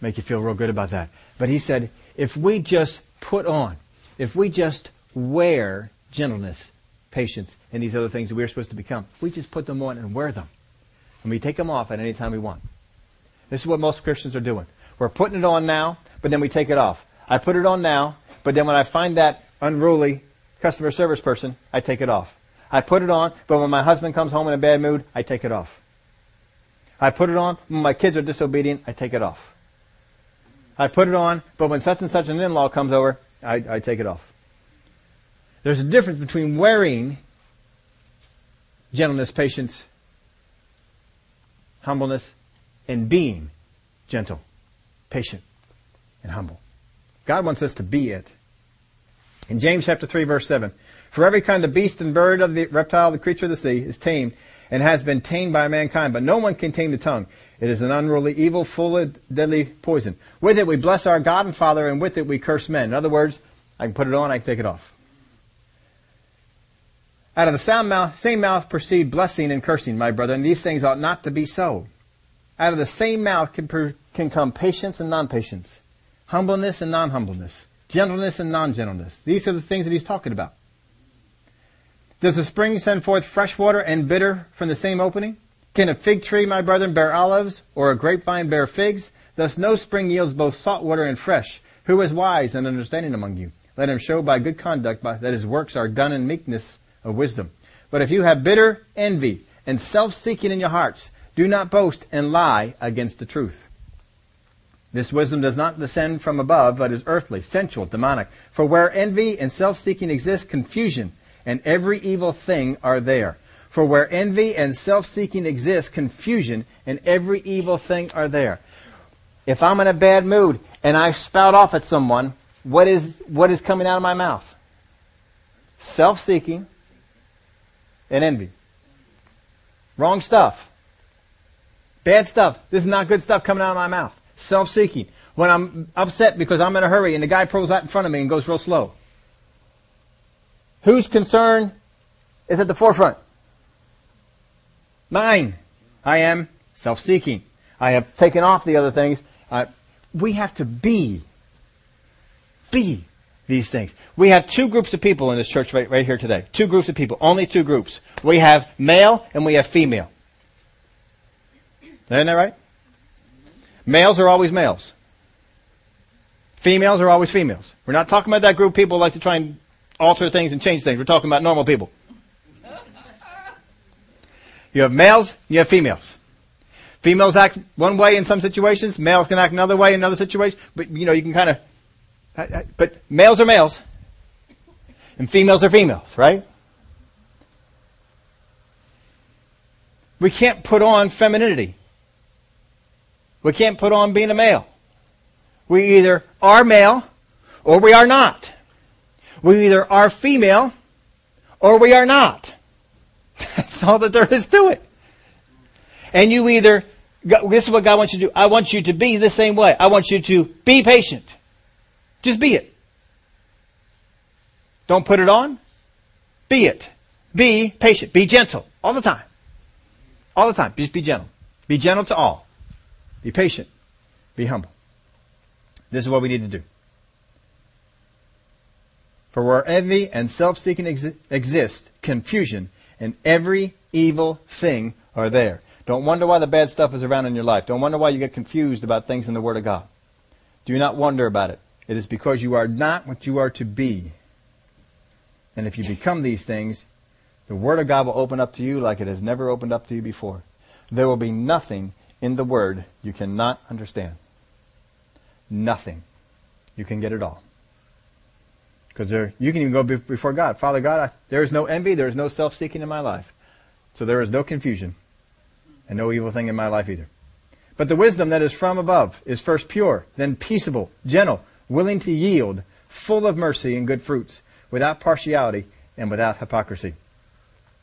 make you feel real good about that. But he said, if we just put on, if we just wear gentleness, patience, and these other things that we're supposed to become, we just put them on and wear them. And we take them off at any time we want. This is what most Christians are doing. We're putting it on now, but then we take it off. I put it on now, but then when I find that unruly customer service person, I take it off. I put it on, but when my husband comes home in a bad mood, I take it off. I put it on, when my kids are disobedient, I take it off. I put it on, but when such and such an in-law comes over, I, I take it off. There's a difference between wearing gentleness, patience, humbleness, and being gentle, patient, and humble. God wants us to be it. In James chapter three, verse seven, for every kind of beast and bird of the reptile, the creature of the sea, is tamed and has been tamed by mankind, but no one can tame the tongue. It is an unruly evil, full of deadly poison. With it we bless our God and Father, and with it we curse men. In other words, I can put it on, I can take it off. Out of the sound mouth, same mouth proceed blessing and cursing, my brethren. These things ought not to be so. Out of the same mouth can, per, can come patience and non-patience, humbleness and non-humbleness, gentleness and non-gentleness. These are the things that he's talking about. Does the spring send forth fresh water and bitter from the same opening? Can a fig tree, my brethren, bear olives, or a grapevine bear figs? Thus no spring yields both salt water and fresh. Who is wise and understanding among you? Let him show by good conduct by, that his works are done in meekness of wisdom. But if you have bitter envy and self-seeking in your hearts, do not boast and lie against the truth. This wisdom does not descend from above, but is earthly, sensual, demonic. For where envy and self-seeking exist, confusion and every evil thing are there. For where envy and self-seeking exist, confusion and every evil thing are there. If I'm in a bad mood and I spout off at someone, what is what is coming out of my mouth? Self-seeking and envy. Wrong stuff. Bad stuff. This is not good stuff coming out of my mouth. Self-seeking. When I'm upset because I'm in a hurry and the guy pulls out in front of me and goes real slow. Whose concern is at the forefront? Mine. I am self-seeking. I have taken off the other things. Uh, we have to be, be these things. We have two groups of people in this church right, right here today. Two groups of people. Only two groups. We have male and we have female. Isn't that right? Males are always males. Females are always females. We're not talking about that group of people who like to try and alter things and change things. We're talking about normal people. You have males, you have females. Females act one way in some situations. Males can act another way in another situation. But, you know, you can kind of... But males are males. And females are females, right? We can't put on femininity. We can't put on being a male. We either are male or we are not. We either are female or we are not. That's all that there is to it. And you either, this is what God wants you to do. I want you to be the same way. I want you to be patient. Just be it. Don't put it on. Be it. Be patient. Be gentle all the time. All the time. Just be gentle. Be gentle to all. Be patient. Be humble. This is what we need to do. For where envy and self-seeking ex- exist, confusion and every evil thing are there. Don't wonder why the bad stuff is around in your life. Don't wonder why you get confused about things in the Word of God. Do not wonder about it. It is because you are not what you are to be. And if you become these things, the Word of God will open up to you like it has never opened up to you before. There will be nothing in the Word you cannot understand. Nothing. You can get it all. Because you can even go before God. Father God, I, there is no envy. There is no self-seeking in my life. So there is no confusion and no evil thing in my life either. But the wisdom that is from above is first pure, then peaceable, gentle, willing to yield, full of mercy and good fruits, without partiality and without hypocrisy.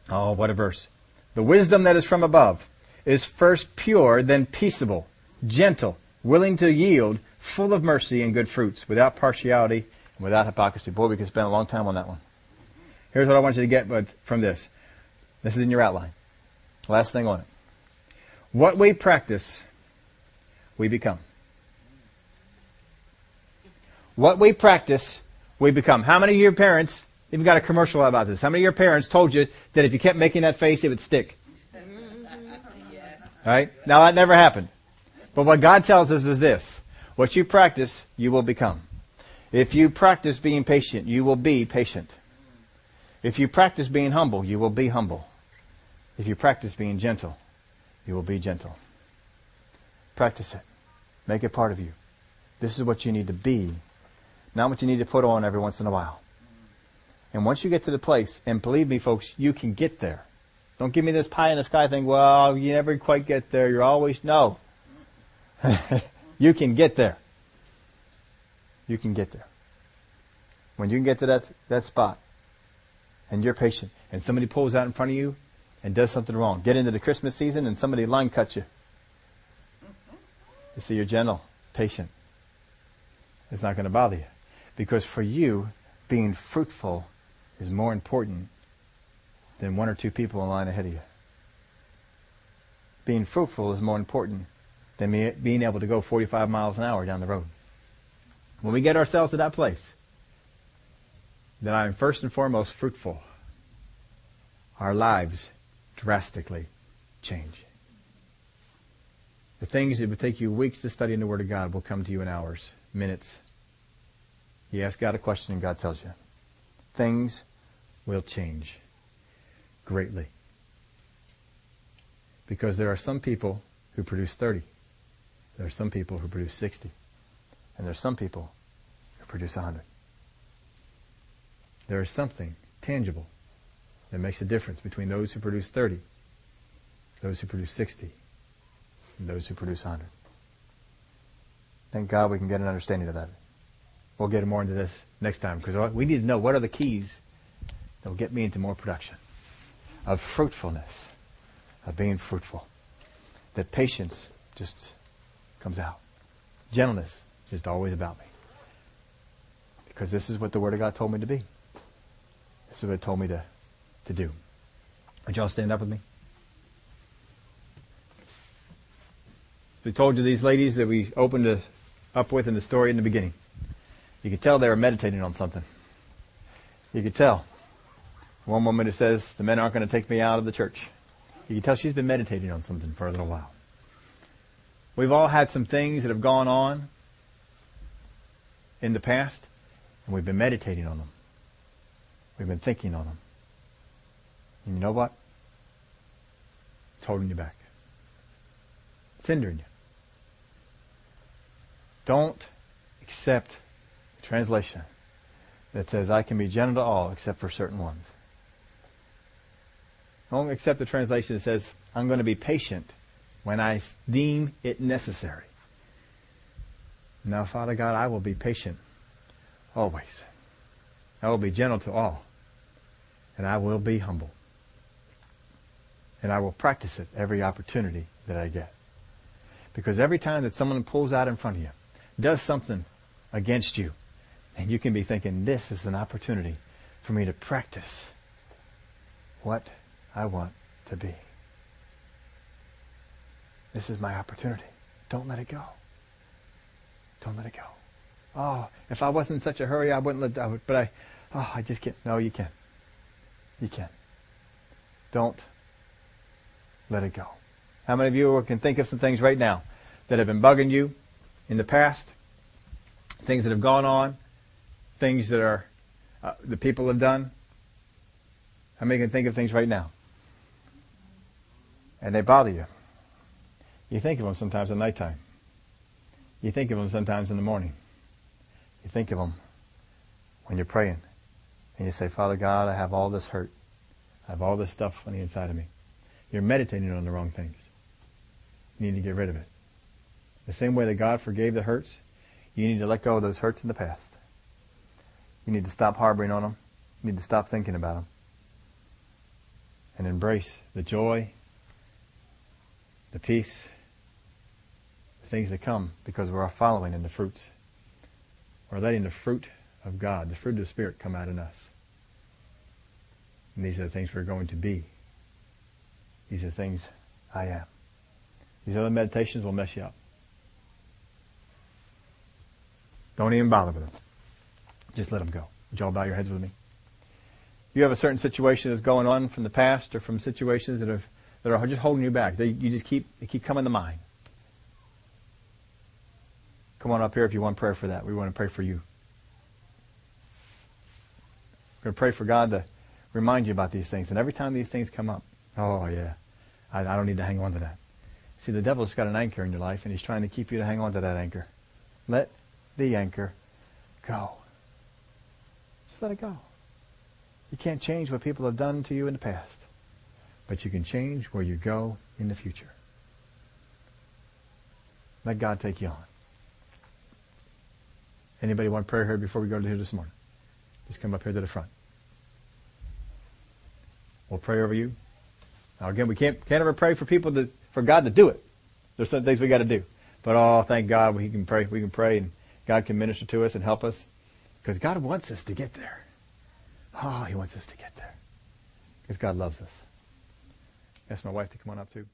Oh, what a verse. The wisdom that is from above is first pure, then peaceable, gentle, willing to yield, full of mercy and good fruits, without partiality and without hypocrisy. Boy, we could spend a long time on that one. Here's what I want you to get from this. This is in your outline. Last thing on it. What we practice, we become. What we practice, we become. How many of your parents, even got a commercial about this, how many of your parents told you that if you kept making that face, it would stick? Yes. Right? Now, that never happened. But what God tells us is this. What you practice, you will become. If you practice being patient, you will be patient. If you practice being humble, you will be humble. If you practice being gentle, you will be gentle. Practice it. Make it part of you. This is what you need to be, not what you need to put on every once in a while. And once you get to the place, and believe me, folks, you can get there. Don't give me this pie in the sky thing, well, you never quite get there. You're always, no. You can get there. You can get there. When you can get to that, that spot, and you're patient, and somebody pulls out in front of you and does something wrong. Get into the Christmas season and somebody line cuts you. You see, you're gentle, patient. It's not going to bother you. Because for you, being fruitful is more important than one or two people in line ahead of you. Being fruitful is more important than me being able to go forty-five miles an hour down the road. When we get ourselves to that place, then I am first and foremost fruitful. Our lives drastically change. The things that would take you weeks to study in the Word of God will come to you in hours, minutes. You ask God a question and God tells you. Things will change greatly. Because there are some people who produce thirty. There are some people who produce sixty. And there are some people who produce one hundred. There is something tangible that makes a difference between those who produce thirty, those who produce sixty, and those who produce one hundred. Thank God we can get an understanding of that. We'll get more into this next time, because we need to know what are the keys that will get me into more production of fruitfulness, of being fruitful. That patience just comes out. Gentleness is just always about me. Because this is what the Word of God told me to be. This is what it told me to, to do. Would y'all stand up with me? We told you these ladies that we opened a, up with in the story in the beginning. You could tell they were meditating on something. You could tell. One woman who says, the men aren't going to take me out of the church. You could tell she's been meditating on something for a little while. We've all had some things that have gone on in the past, and we've been meditating on them. We've been thinking on them. And you know what? It's holding you back. It's hindering you. Don't accept the translation that says, I can be gentle to all except for certain ones. Don't accept the translation that says, I'm going to be patient when I deem it necessary. Now, Father God, I will be patient always. I will be gentle to all. And I will be humble. And I will practice it every opportunity that I get. Because every time that someone pulls out in front of you, does something against you, and you can be thinking, this is an opportunity for me to practice what I want to be. This is my opportunity. Don't let it go. Don't let it go. Oh, if I wasn't in such a hurry, I wouldn't let that. I would, but I, oh, I just can't. No, you can. You can. Don't let it go. How many of you can think of some things right now that have been bugging you in the past? Things that have gone on, things that are uh, the people have done. How many can think of things right now? And they bother you. You think of them sometimes at nighttime. You think of them sometimes in the morning. You think of them when you're praying and you say, Father God, I have all this hurt. I have all this stuff on the inside of me. You're meditating on the wrong things. You need to get rid of it. The same way that God forgave the hurts, you need to let go of those hurts in the past. You need to stop harboring on them. You need to stop thinking about them. And embrace the joy, the peace, the things that come because we're following in the fruits. We're letting the fruit of God, the fruit of the Spirit, come out in us. And these are the things we're going to be. These are the things I am. These other meditations will mess you up. Don't even bother with them. Just let them go. Would you all bow your heads with me? You have a certain situation that's going on from the past or from situations that have that are just holding you back. They, you just keep they keep coming to mind. Come on up here if you want prayer for that. We want to pray for you. We're going to pray for God to remind you about these things. And every time these things come up, oh yeah, I, I don't need to hang on to that. See, the devil's got an anchor in your life, and he's trying to keep you to hang on to that anchor. Let the anchor go. Just let it go. You can't change what people have done to you in the past, but you can change where you go in the future. Let God take you on. Anybody want prayer here before we go to here this morning? Just come up here to the front. We'll pray over you. Now again, we can't can't ever pray for people to for God to do it. There's some things we got to do, but oh, thank God we can pray. We can pray, and God can minister to us and help us, because God wants us to get there. Oh, He wants us to get there because God loves us. Ask my wife to come on up too.